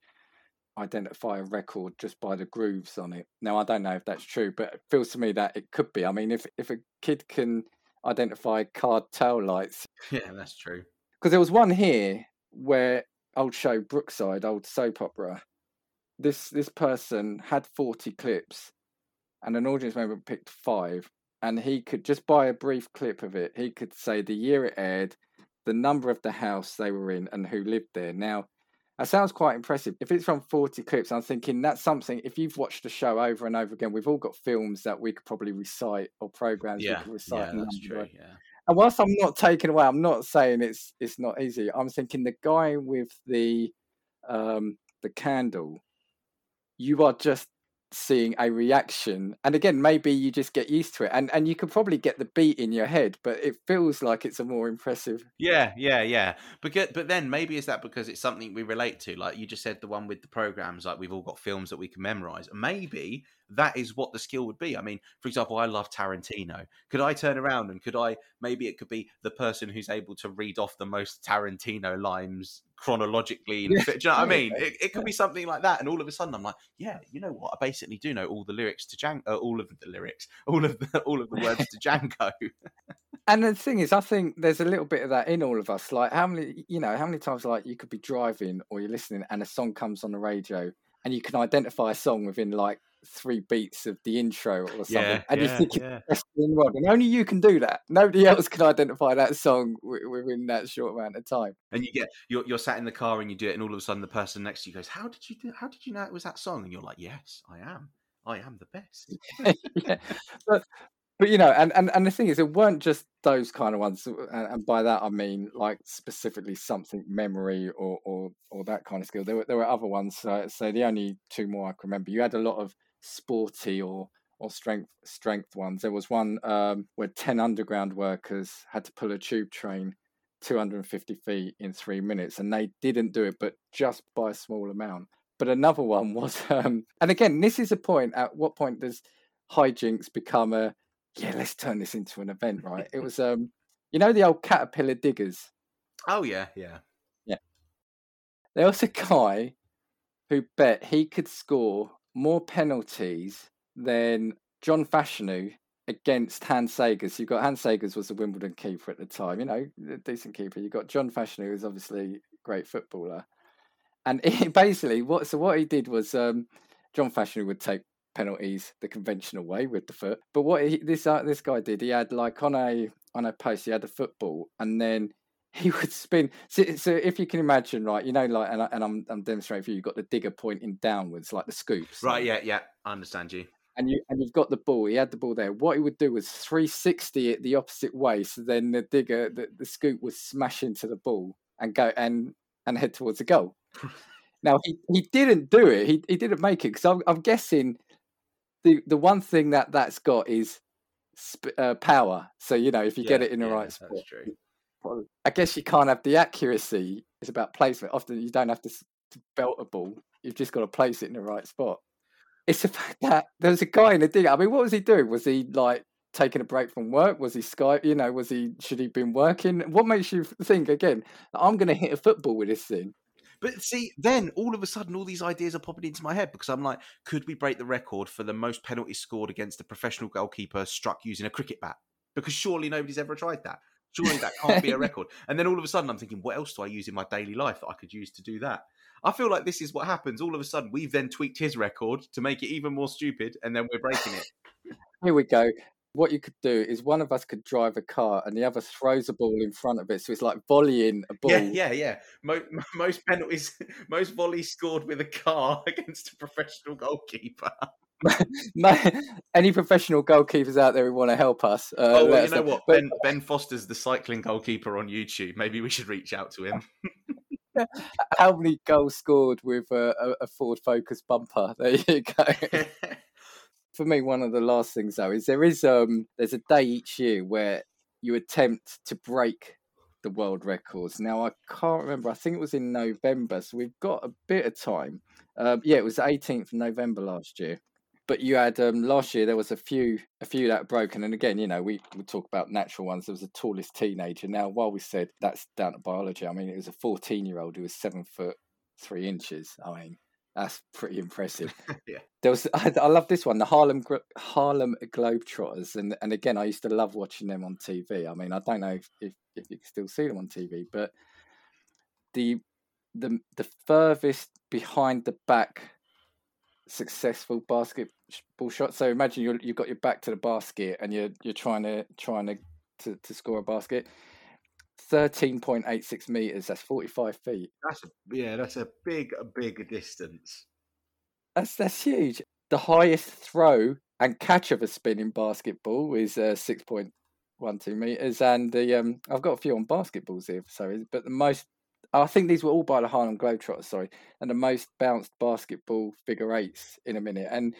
identify a record just by the grooves on it. Now, I don't know if that's true, but it feels to me that it could be. I mean, if a kid can identify car tail lights. Yeah, that's true. Because there was one here where old show Brookside, old soap opera, this person had 40 clips. And an audience member picked 5, and he could just buy a brief clip of it. He could say the year it aired, the number of the house they were in, and who lived there. Now, that sounds quite impressive. If it's from 40 clips, I'm thinking that's something. If you've watched the show over and over again, we've all got films that we could probably recite or programs we could recite. Yeah, that's true. Yeah. And whilst I'm not taking away, I'm not saying it's not easy. I'm thinking the guy with the candle, you are just seeing a reaction, and again maybe you just get used to it and you could probably get the beat in your head, but it feels like it's a more impressive but then maybe is that because it's something we relate to, like you just said, the one with the programs, like we've all got films that we can memorize, and maybe that is what the skill would be. I mean, for example, I love Tarantino. Could I turn around and maybe it could be the person who's able to read off the most Tarantino lines chronologically, do you know what I mean? It could be something like that, and all of a sudden I'm like, yeah, you know what? I basically do know all the lyrics to Django, all of the words to Django. And the thing is, I think there's a little bit of that in all of us. Like how many times, like you could be driving or you're listening, and a song comes on the radio, and you can identify a song within like 3 beats of the intro or something, and you think it's the best in the world, and only you can do that. Nobody else can identify that song within that short amount of time. And you're sat in the car and you do it, and all of a sudden the person next to you goes, "How did you know it was that song?" And you're like, "Yes, I am the best." Yeah. But But, you know, and the thing is, it weren't just those kind of ones. And by that, I mean, like, specifically something memory or that kind of skill. There were other ones. So the only two more I can remember, you had a lot of sporty or strength ones. There was one where 10 underground workers had to pull a tube train 250 feet in 3 minutes, and they didn't do it, but just by a small amount. But another one was, and again, this is a point, at what point does hijinks become a, yeah, let's turn this into an event, right? It was, you know, the old caterpillar diggers. Oh, yeah, yeah. Yeah. There was a guy who bet he could score more penalties than John Fashanu against Hans Segers. You've got Hans Segers was the Wimbledon keeper at the time, you know, a decent keeper. You've got John Fashanu, who's obviously a great footballer. And what he did was, John Fashanu would take penalties the conventional way with the foot, but what this guy did, he had, like, on a post, he had a football, and then he would spin. So if you can imagine, right, you know, like, and I'm demonstrating for you, you've got the digger pointing downwards, like the scoops, right? Yeah, I understand you. And you've got the ball. He had the ball there. What he would do was 360 it the opposite way, so then the digger, the scoop would smash into the ball and go and head towards the goal. Now he didn't do it. He didn't make it, because I'm guessing. The one thing that's got is power. So, you know, if you get it in the right spot, that's true. I guess you can't have the accuracy. It's about placement. Often you don't have to belt a ball. You've just got to place it in the right spot. It's the fact that there was a guy in the digger. I mean, what was he doing? Was he, like, taking a break from work? Was he Skype? You know, should he been working? What makes you think, again, I'm going to hit a football with this thing? But see, then all of a sudden, all these ideas are popping into my head, because I'm like, could we break the record for the most penalties scored against a professional goalkeeper struck using a cricket bat? Because surely nobody's ever tried that. Surely that can't be a record. And then all of a sudden, I'm thinking, what else do I use in my daily life that I could use to do that? I feel like this is what happens. All of a sudden, we've then tweaked his record to make it even more stupid, and then we're breaking it. Here we go. What you could do is one of us could drive a car and the other throws a ball in front of it. So it's like volleying a ball. Yeah. Most penalties, most volleys scored with a car against a professional goalkeeper. Any professional goalkeepers out there who want to help us? You know what? Ben Foster's the cycling goalkeeper on YouTube. Maybe we should reach out to him. How many goals scored with a Ford Focus bumper? There you go. For me, one of the last things, though, is there's a day each year where you attempt to break the world records. Now, I can't remember. I think it was in November, so we've got a bit of time. It was 18th of November last year. But you had last year there was a few that broken. And again, you know, we talk about natural ones. There was the tallest teenager. Now, while we said that's down to biology, I mean, it was a 14-year-old who was 7'3". I mean, that's pretty impressive. Yeah. There was, I love this one, the Harlem Globetrotters, and again, I used to love watching them on TV. I mean, I don't know if you can still see them on TV, but the furthest behind the back successful basketball shot. So imagine you've got your back to the basket and you're trying to score a basket. 13.86 meters. That's 45 feet. That's a big distance. That's huge. The highest throw and catch of a spinning basketball is 6.12 meters. And the I've got a few on basketballs here, sorry, but the most, I think these were all by the Harlem Globetrotters. Sorry, and the most bounced basketball figure eights in a minute. And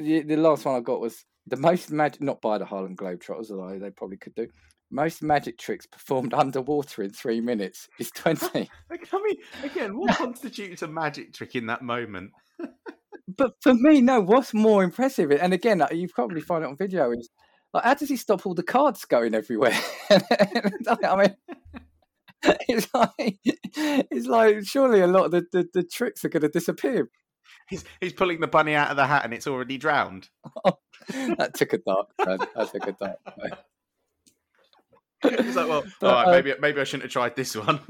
the last one I got was the most magic, not by the Harlem Globetrotters, although they probably could do. Most magic tricks performed underwater in 3 minutes is 20. I mean, again, what constitutes a magic trick in that moment? But for me, no, what's more impressive, and again, you probably find it on video, is like, how does he stop all the cards going everywhere? I mean, it's like surely a lot of the tricks are going to disappear. He's pulling the bunny out of the hat and it's already drowned. Oh, that took a dark turn. It's like, well, but, all right, maybe I shouldn't have tried this one.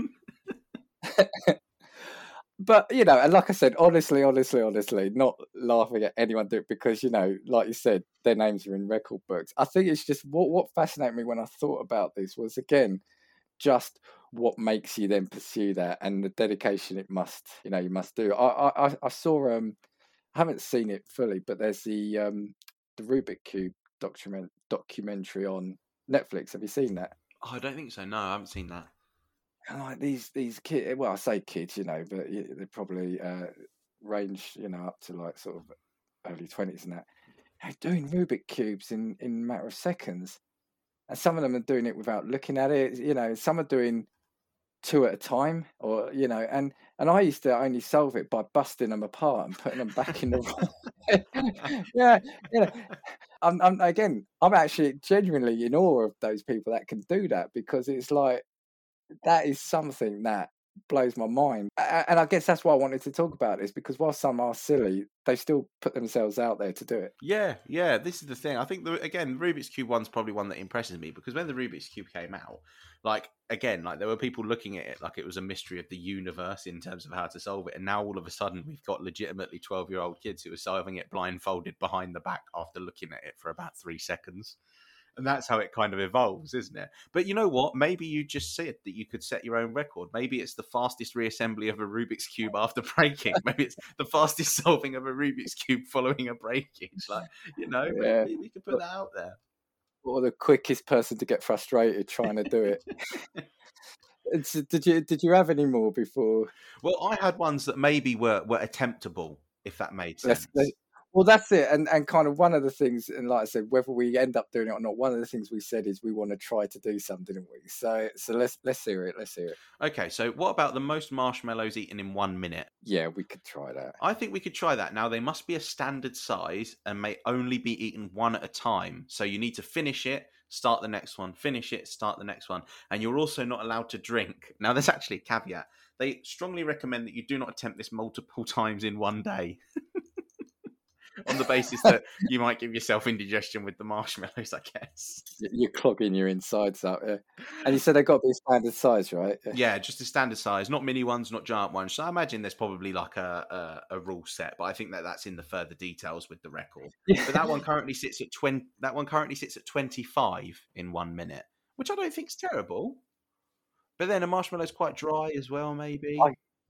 But, you know, and like I said, honestly, not laughing at anyone do it, because, you know, like you said, their names are in record books. I think it's just what fascinated me when I thought about this was, again, just what makes you then pursue that and the dedication it must, you know, you must do. I saw, I haven't seen it fully, but there's the Rubik's Cube documentary on Netflix. Have you seen that? Oh, I don't think so. No, I haven't seen that. And like these kids, well, I say kids, you know, but they probably range, you know, up to like sort of early 20s and that. They're doing Rubik's Cubes in a matter of seconds. And some of them are doing it without looking at it. You know, some are doing two at a time, or, you know, and I used to only solve it by busting them apart and putting them back in the yeah, you know. I'm actually genuinely in awe of those people that can do that, because it's like, that is something that blows my mind. And I guess that's why I wanted to talk about this, because while some are silly, they still put themselves out there to do it. Yeah, this is the thing. I think, the Rubik's Cube one's probably one that impresses me, because when the Rubik's Cube came out, like there were people looking at it like it was a mystery of the universe in terms of how to solve it. And now all of a sudden we've got legitimately 12-year-old kids who are solving it blindfolded behind the back after looking at it for about 3 seconds. And that's how it kind of evolves, isn't it? But you know what? Maybe you just said that you could set your own record. Maybe it's the fastest reassembly of a Rubik's Cube after breaking. Maybe it's the fastest solving of a Rubik's Cube following a breakage. Like, you know, yeah. Maybe we could put that out there. Or the quickest person to get frustrated trying to do it. Did you have any more before? Well, I had ones that maybe were attemptable, if that made sense. Well, that's it. And kind of one of the things, and like I said, whether we end up doing it or not, one of the things we said is we want to try to do some, didn't we? So let's hear it. Okay, so what about the most marshmallows eaten in 1 minute? Yeah, we could try that. I think we could try that. Now, they must be a standard size and may only be eaten one at a time. So you need to finish it, start the next one, finish it, start the next one. And you're also not allowed to drink. Now, there's actually a caveat. They strongly recommend that you do not attempt this multiple times in one day. On the basis that you might give yourself indigestion with the marshmallows, I guess. You're clogging your insides up, yeah. And you said they've got to be standard size, right? Yeah, just a standard size, not mini ones, not giant ones. So I imagine there's probably like a rule set, but I think that's in the further details with the record. But that one currently sits at 25 in 1 minute, which I don't think is terrible. But then a marshmallow's quite dry as well, maybe.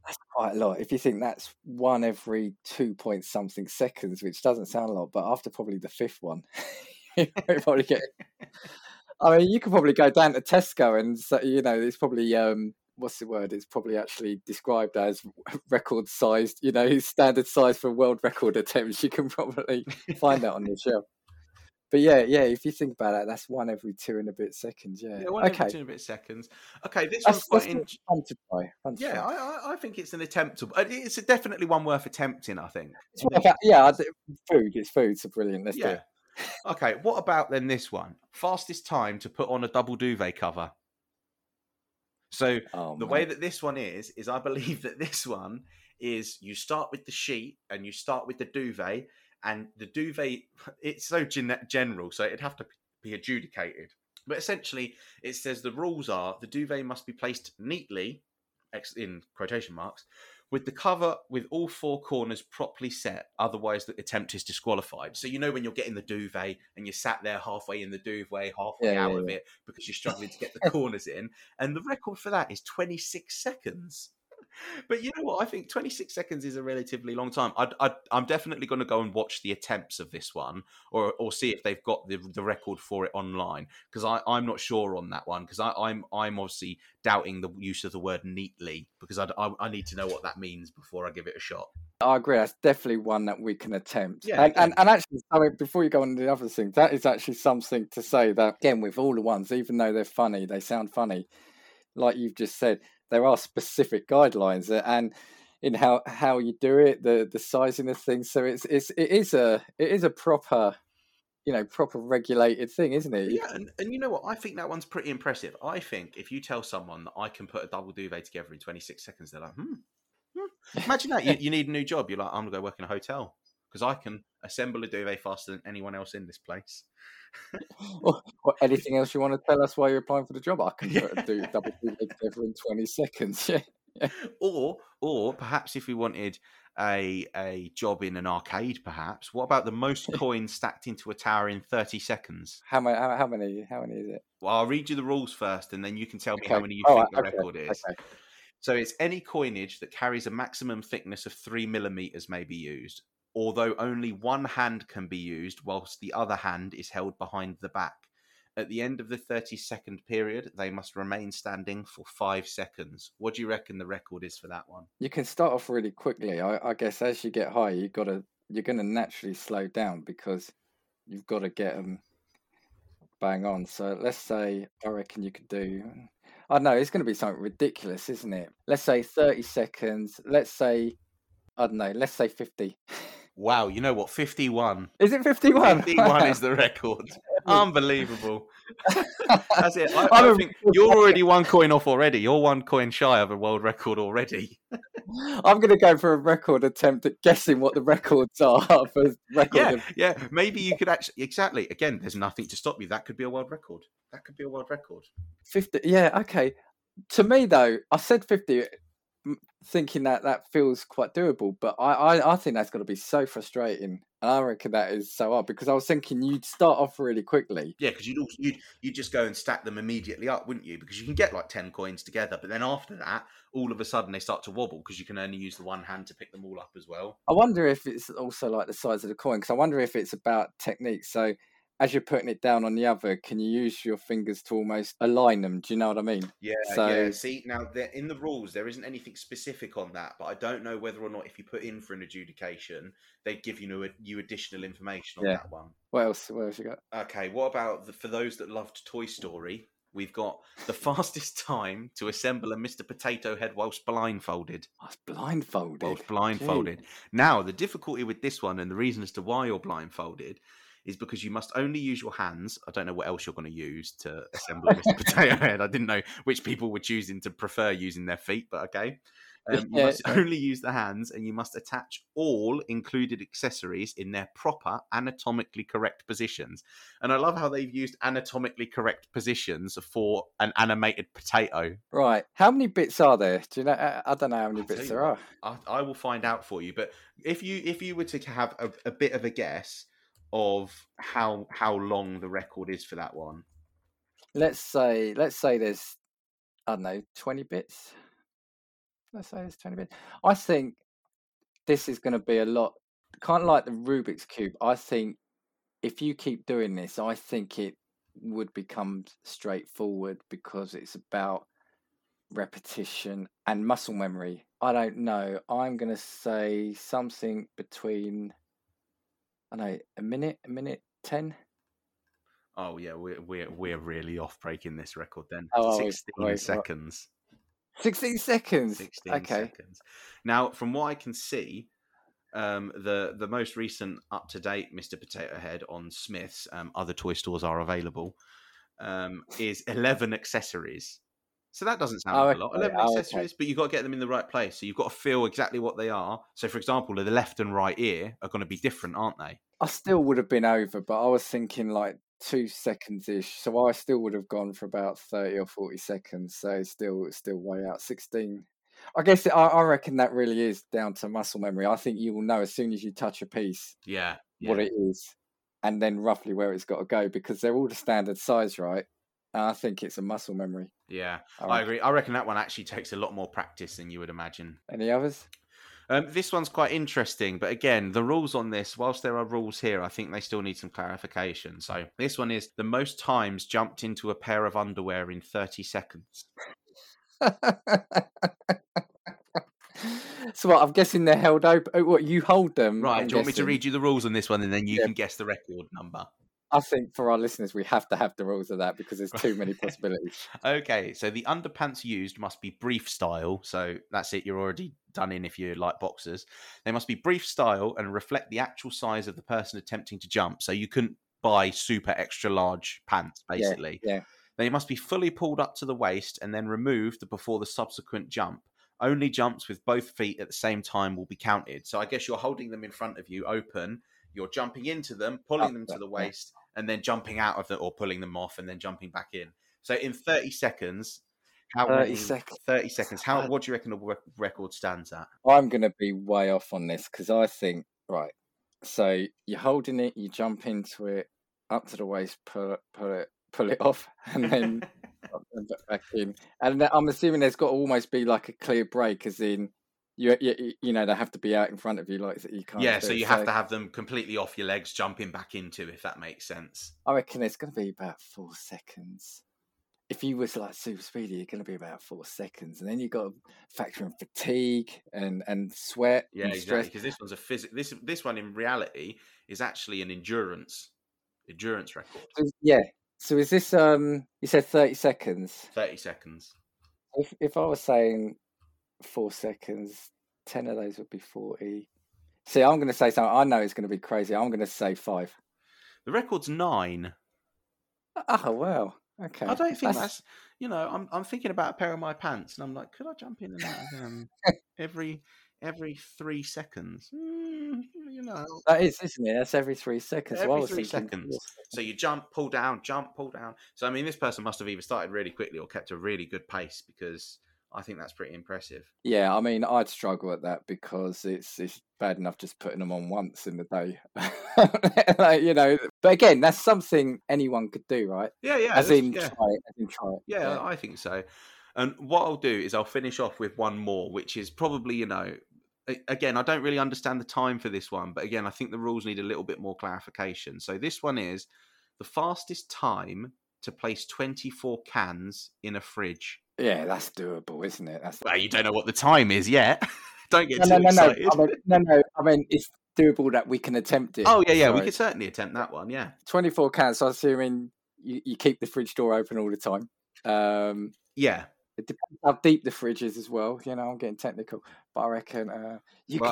That's quite a lot. If you think that's one every 2 point something seconds, which doesn't sound a lot, but after probably the fifth one, you probably get. I mean, you could probably go down to Tesco and, you know, it's probably what's the word? It's probably actually described as record sized, you know, standard size for world record attempts. You can probably find that on the shelf. But yeah, if you think about that, that's one every two and a bit seconds, yeah. Yeah, one every two and a bit seconds. Okay, this one's quite fun to try. I think it's an attemptable. It's definitely one worth attempting, I think. It's food, so brilliant, let's do it. Okay, what about then this one? Fastest time to put on a double duvet cover. So the way that this one is I believe that this one is you start with the sheet and you start with the duvet. And the duvet, it's so general, so it'd have to be adjudicated. But essentially, it says the rules are the duvet must be placed neatly, in quotation marks, with the cover with all four corners properly set. Otherwise, the attempt is disqualified. So you know when you're getting the duvet and you're sat there halfway in the duvet, halfway out of it, because you're struggling to get the corners in. And the record for that is 26 seconds. But you know what? I think 26 seconds is a relatively long time. I'm definitely going to go and watch the attempts of this one, or see if they've got the record for it online, because I'm not sure on that one, because I'm obviously doubting the use of the word neatly, because I need to know what that means before I give it a shot. I agree. That's definitely one that we can attempt. Yeah, and actually, I mean, before you go on to the other thing, that is actually something to say that, again, with all the ones, even though they're funny, they sound funny, like you've just said, there are specific guidelines and in how you do it, the sizing of things. So it is a proper, you know, proper regulated thing, isn't it? Yeah, and you know what? I think that one's pretty impressive. I think if you tell someone that I can put a double duvet together in 26 seconds, they're like, Imagine that. You need a new job. You're like, I'm going to go work in a hotel because I can assemble a duvet faster than anyone else in this place. or anything else you want to tell us while you're applying for the job? I can do double duvet in 20 seconds. Yeah. Or perhaps if we wanted a job in an arcade, perhaps, what about the most coins stacked into a tower in 30 seconds? How many is it? Well, I'll read you the rules first, and then you can tell me how many you think the record is. Okay. So it's any coinage that carries a maximum thickness of 3 millimeters may be used. although only one hand can be used whilst the other hand is held behind the back. At the end of the 30-second period, they must remain standing for 5 seconds. What do you reckon the record is for that one? You can start off really quickly. I guess as you get higher, you're going to naturally slow down because you've got to get them bang on. So let's say, I reckon you could do... I don't know, it's going to be something ridiculous, isn't it? Let's say 30 seconds. Let's say, I don't know, let's say 50. Wow, you know what? 51. Is it 51? 51 is the record. Unbelievable. That's it. I think you're already one coin off already. You're one coin shy of a world record already. I'm going to go for a record attempt at guessing what the records are. Yeah. Maybe you could actually... Exactly. Again, there's nothing to stop you. That could be a world record. 50. Yeah, okay. To me, though, I said 50... thinking that feels quite doable, but I think that's got to be so frustrating, and I reckon that is so hard because I was thinking you'd start off really quickly. Yeah, because you'd just go and stack them immediately up, wouldn't you? Because you can get like 10 coins together, but then after that, all of a sudden they start to wobble because you can only use the one hand to pick them all up as well. I wonder if it's also like the size of the coin, because I wonder if it's about technique. So as you're putting it down on the other, can you use your fingers to almost align them? Do you know what I mean? Yeah, so... yeah. See, now in the rules, there isn't anything specific on that, but I don't know whether or not if you put in for an adjudication, they give you additional information on that one. What else you got? Okay, what about, for those that loved Toy Story, we've got the fastest time to assemble a Mr. Potato Head whilst blindfolded. Whilst blindfolded. Gee. Now, the difficulty with this one and the reason as to why you're blindfolded is because you must only use your hands. I don't know what else you're going to use to assemble Mr. Potato Head. I didn't know which people were choosing to prefer using their feet, but okay. You must only use the hands, and you must attach all included accessories in their proper anatomically correct positions. And I love how they've used anatomically correct positions for an animated potato. Right. How many bits are there? Do you know? I don't know how many bits there are. I will find out for you. But if you were to have a bit of a guess of how long the record is for that one, let's say there's, I don't know, 20 bits. I think this is going to be a lot, kind of like the Rubik's Cube. I think if you keep doing this, I think it would become straightforward because it's about repetition and muscle memory. I don't know. I'm going to say something between, I know, a minute 10. Oh yeah, we're really off breaking this record then. 16 seconds. 16 seconds. 16 okay. seconds. Now, from what I can see, the most recent up to date Mr. Potato Head on Smith's, other toy stores are available, is 11 accessories. So that doesn't sound like a lot. 11 accessories, but you've got to get them in the right place. So you've got to feel exactly what they are. So, for example, the left and right ear are going to be different, aren't they? I still would have been over, but I was thinking like 2 seconds-ish. So I still would have gone for about 30 or 40 seconds. So still way out. 16. I guess I reckon that really is down to muscle memory. I think you will know as soon as you touch a piece what it is and then roughly where it's got to go because they're all the standard size, right? I think it's a muscle memory. Yeah, I agree. I reckon that one actually takes a lot more practice than you would imagine. Any others? This one's quite interesting, but again, the rules on this, whilst there are rules here, I think they still need some clarification. So this one is the most times jumped into a pair of underwear in 30 seconds. So what, I'm guessing they're held open. What, you hold them? Right, do you want me to read you the rules on this one and then you can guess the record number? I think for our listeners, we have to have the rules of that because there's too many possibilities. Okay, so the underpants used must be brief style. So that's it. You're already done in if you like boxers. They must be brief style and reflect the actual size of the person attempting to jump. So you couldn't buy super extra large pants, basically. Yeah. They must be fully pulled up to the waist and then removed before the subsequent jump. Only jumps with both feet at the same time will be counted. So I guess you're holding them in front of you open. You're jumping into them, pulling them to the waist, and then jumping out of them, or pulling them off and then jumping back in. So in 30 seconds, what do you reckon the record stands at? I'm going to be way off on this because I think, right, so you're holding it, you jump into it, up to the waist, pull it off, and then back in. And I'm assuming there's got to almost be like a clear break, as in you know they have to be out in front of you, like you can't. Yeah, so you have to have them completely off your legs, jumping back into, if that makes sense. I reckon it's going to be about 4 seconds. If you whistle like super speedy, you're going to be about 4 seconds, and then you've got to factor in fatigue and sweat. Yeah, and exactly. Because this one's a This one in reality is actually an endurance record. Yeah. So is this? You said 30 seconds. 30 seconds. If I was saying 4 seconds, 10 of those would be 40. See, I'm going to say something. I know it's going to be crazy. I'm going to say 5. The record's 9. Oh wow. Okay. I don't think that's I'm thinking about a pair of my pants and I'm like, could I jump in and out every 3 seconds? That is, isn't it? That's every 3 seconds. Every 3 seconds. So you jump, pull down, jump, pull down. So I mean, this person must have either started really quickly or kept a really good pace, because I think that's pretty impressive. Yeah, I mean, I'd struggle at that because it's bad enough just putting them on once in the day. Like, but again, that's something anyone could do, right? Yeah, yeah. As in try it. Yeah, I think so. And what I'll do is I'll finish off with one more, which is probably, again, I don't really understand the time for this one. But again, I think the rules need a little bit more clarification. So this one is the fastest time to place 24 cans in a fridge. Yeah, that's doable, isn't it? Well, you don't know what the time is yet. Don't get too excited. No. I mean, it's doable that we can attempt it. Oh, yeah, yeah. Sorry. We could certainly attempt that one, yeah. 24 cans, so assuming you keep the fridge door open all the time. Yeah. It depends how deep the fridge is as well. I'm getting technical. But I reckon... Well,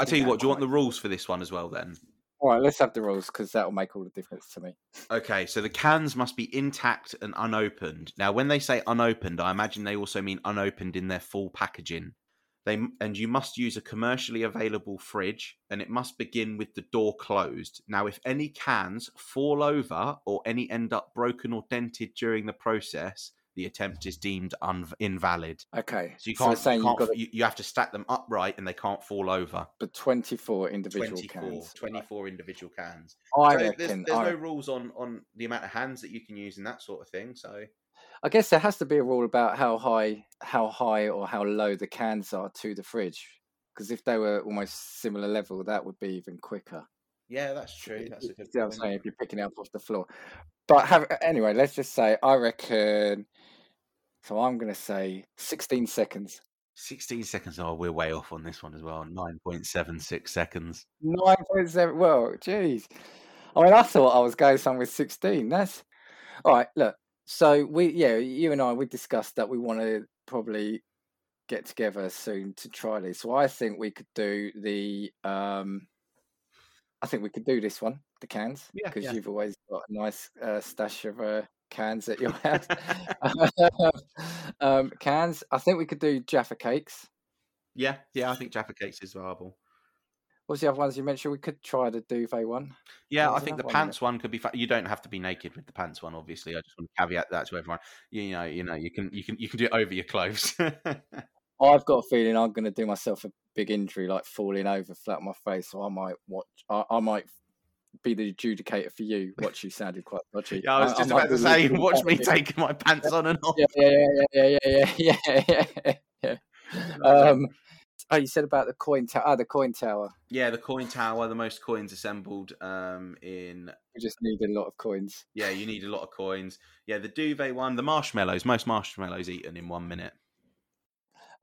I tell you what, do you want the rules for this one as well, then? All right, let's have the rules, because that will make all the difference to me. Okay, so the cans must be intact and unopened. Now, when they say unopened, I imagine they also mean unopened in their full packaging. And you must use a commercially available fridge, and it must begin with the door closed. Now, if any cans fall over or any end up broken or dented during the process, the attempt is deemed invalid. Okay. So you have to stack them upright and they can't fall over. But 24 individual cans. There's no rules on the amount of hands that you can use and that sort of thing. So I guess there has to be a rule about how high or how low the cans are to the fridge. Because if they were almost similar level, that would be even quicker. Yeah, that's true. That's a good point. I'm saying, if you're picking it up off the floor. But anyway, let's just say, I reckon, so I'm going to say 16 seconds. 16 seconds. Oh, we're way off on this one as well. 9.76 seconds. 9.7. Well, geez. I mean, I thought I was going somewhere with 16. That's all right. Look, so you and I, we discussed that we want to probably get together soon to try this. So I think we could do this one, the cans, because you've always got a nice stash of cans at your house. Cans. I think we could do Jaffa Cakes. Yeah, yeah, I think Jaffa Cakes is viable. What's the other ones you mentioned? We could try the duvet one. Yeah, I think the pants one could be fun. You don't have to be naked with the pants one, obviously. I just want to caveat that to everyone. You can do it over your clothes. I've got a feeling I'm going to do myself a big injury, like falling over flat on my face. So I might watch. I might be the adjudicator for you. Watch you sounded quite dodgy. Yeah, I was just about to say, watch me taking my pants on and off. Yeah. You said about the coin tower. The coin tower. Yeah, the coin tower. The most coins assembled. You just need a lot of coins. Yeah, you need a lot of coins. Yeah, the duvet one. The marshmallows. Most marshmallows eaten in 1 minute.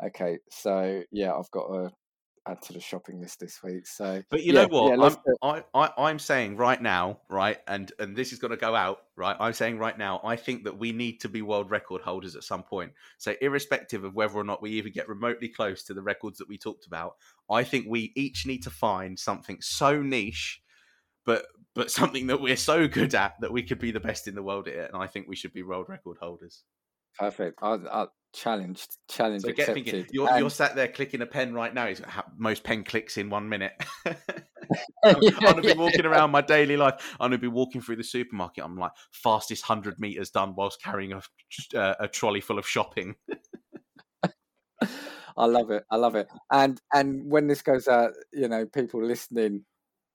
Okay, so yeah, I've got to add to the shopping list this week. So, but you know what? Yeah, I'm saying right now, right, and this is going to go out, right. I'm saying right now, I think that we need to be world record holders at some point. So, irrespective of whether or not we even get remotely close to the records that we talked about, I think we each need to find something so niche, but something that we're so good at that we could be the best in the world at it. And I think we should be world record holders. Perfect. I challenge so accepted. You're sat there clicking a pen right now. It's most pen clicks in 1 minute. I'm going to be walking around my daily life. I'm going to be walking through the supermarket. I'm like, fastest 100 meters done whilst carrying a trolley full of shopping. I love it. And when this goes out, people listening,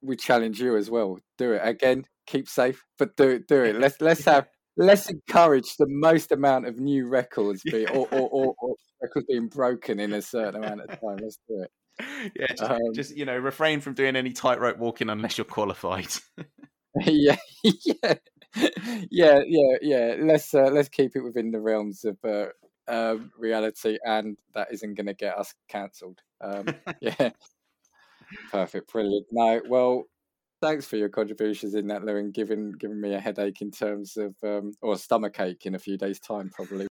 we challenge you as well. Do it again. Keep safe, but do it. Let's have. Let's encourage the most amount of new records or records being broken in a certain amount of time. Let's do it. Yeah, just you know, refrain from doing any tightrope walking unless you're qualified. Yeah. Let's keep it within the realms of reality, and that isn't going to get us cancelled. Yeah, perfect, brilliant. No, well, thanks for your contributions in that, Lou, and giving me a headache in terms of or a stomachache in a few days' time, probably.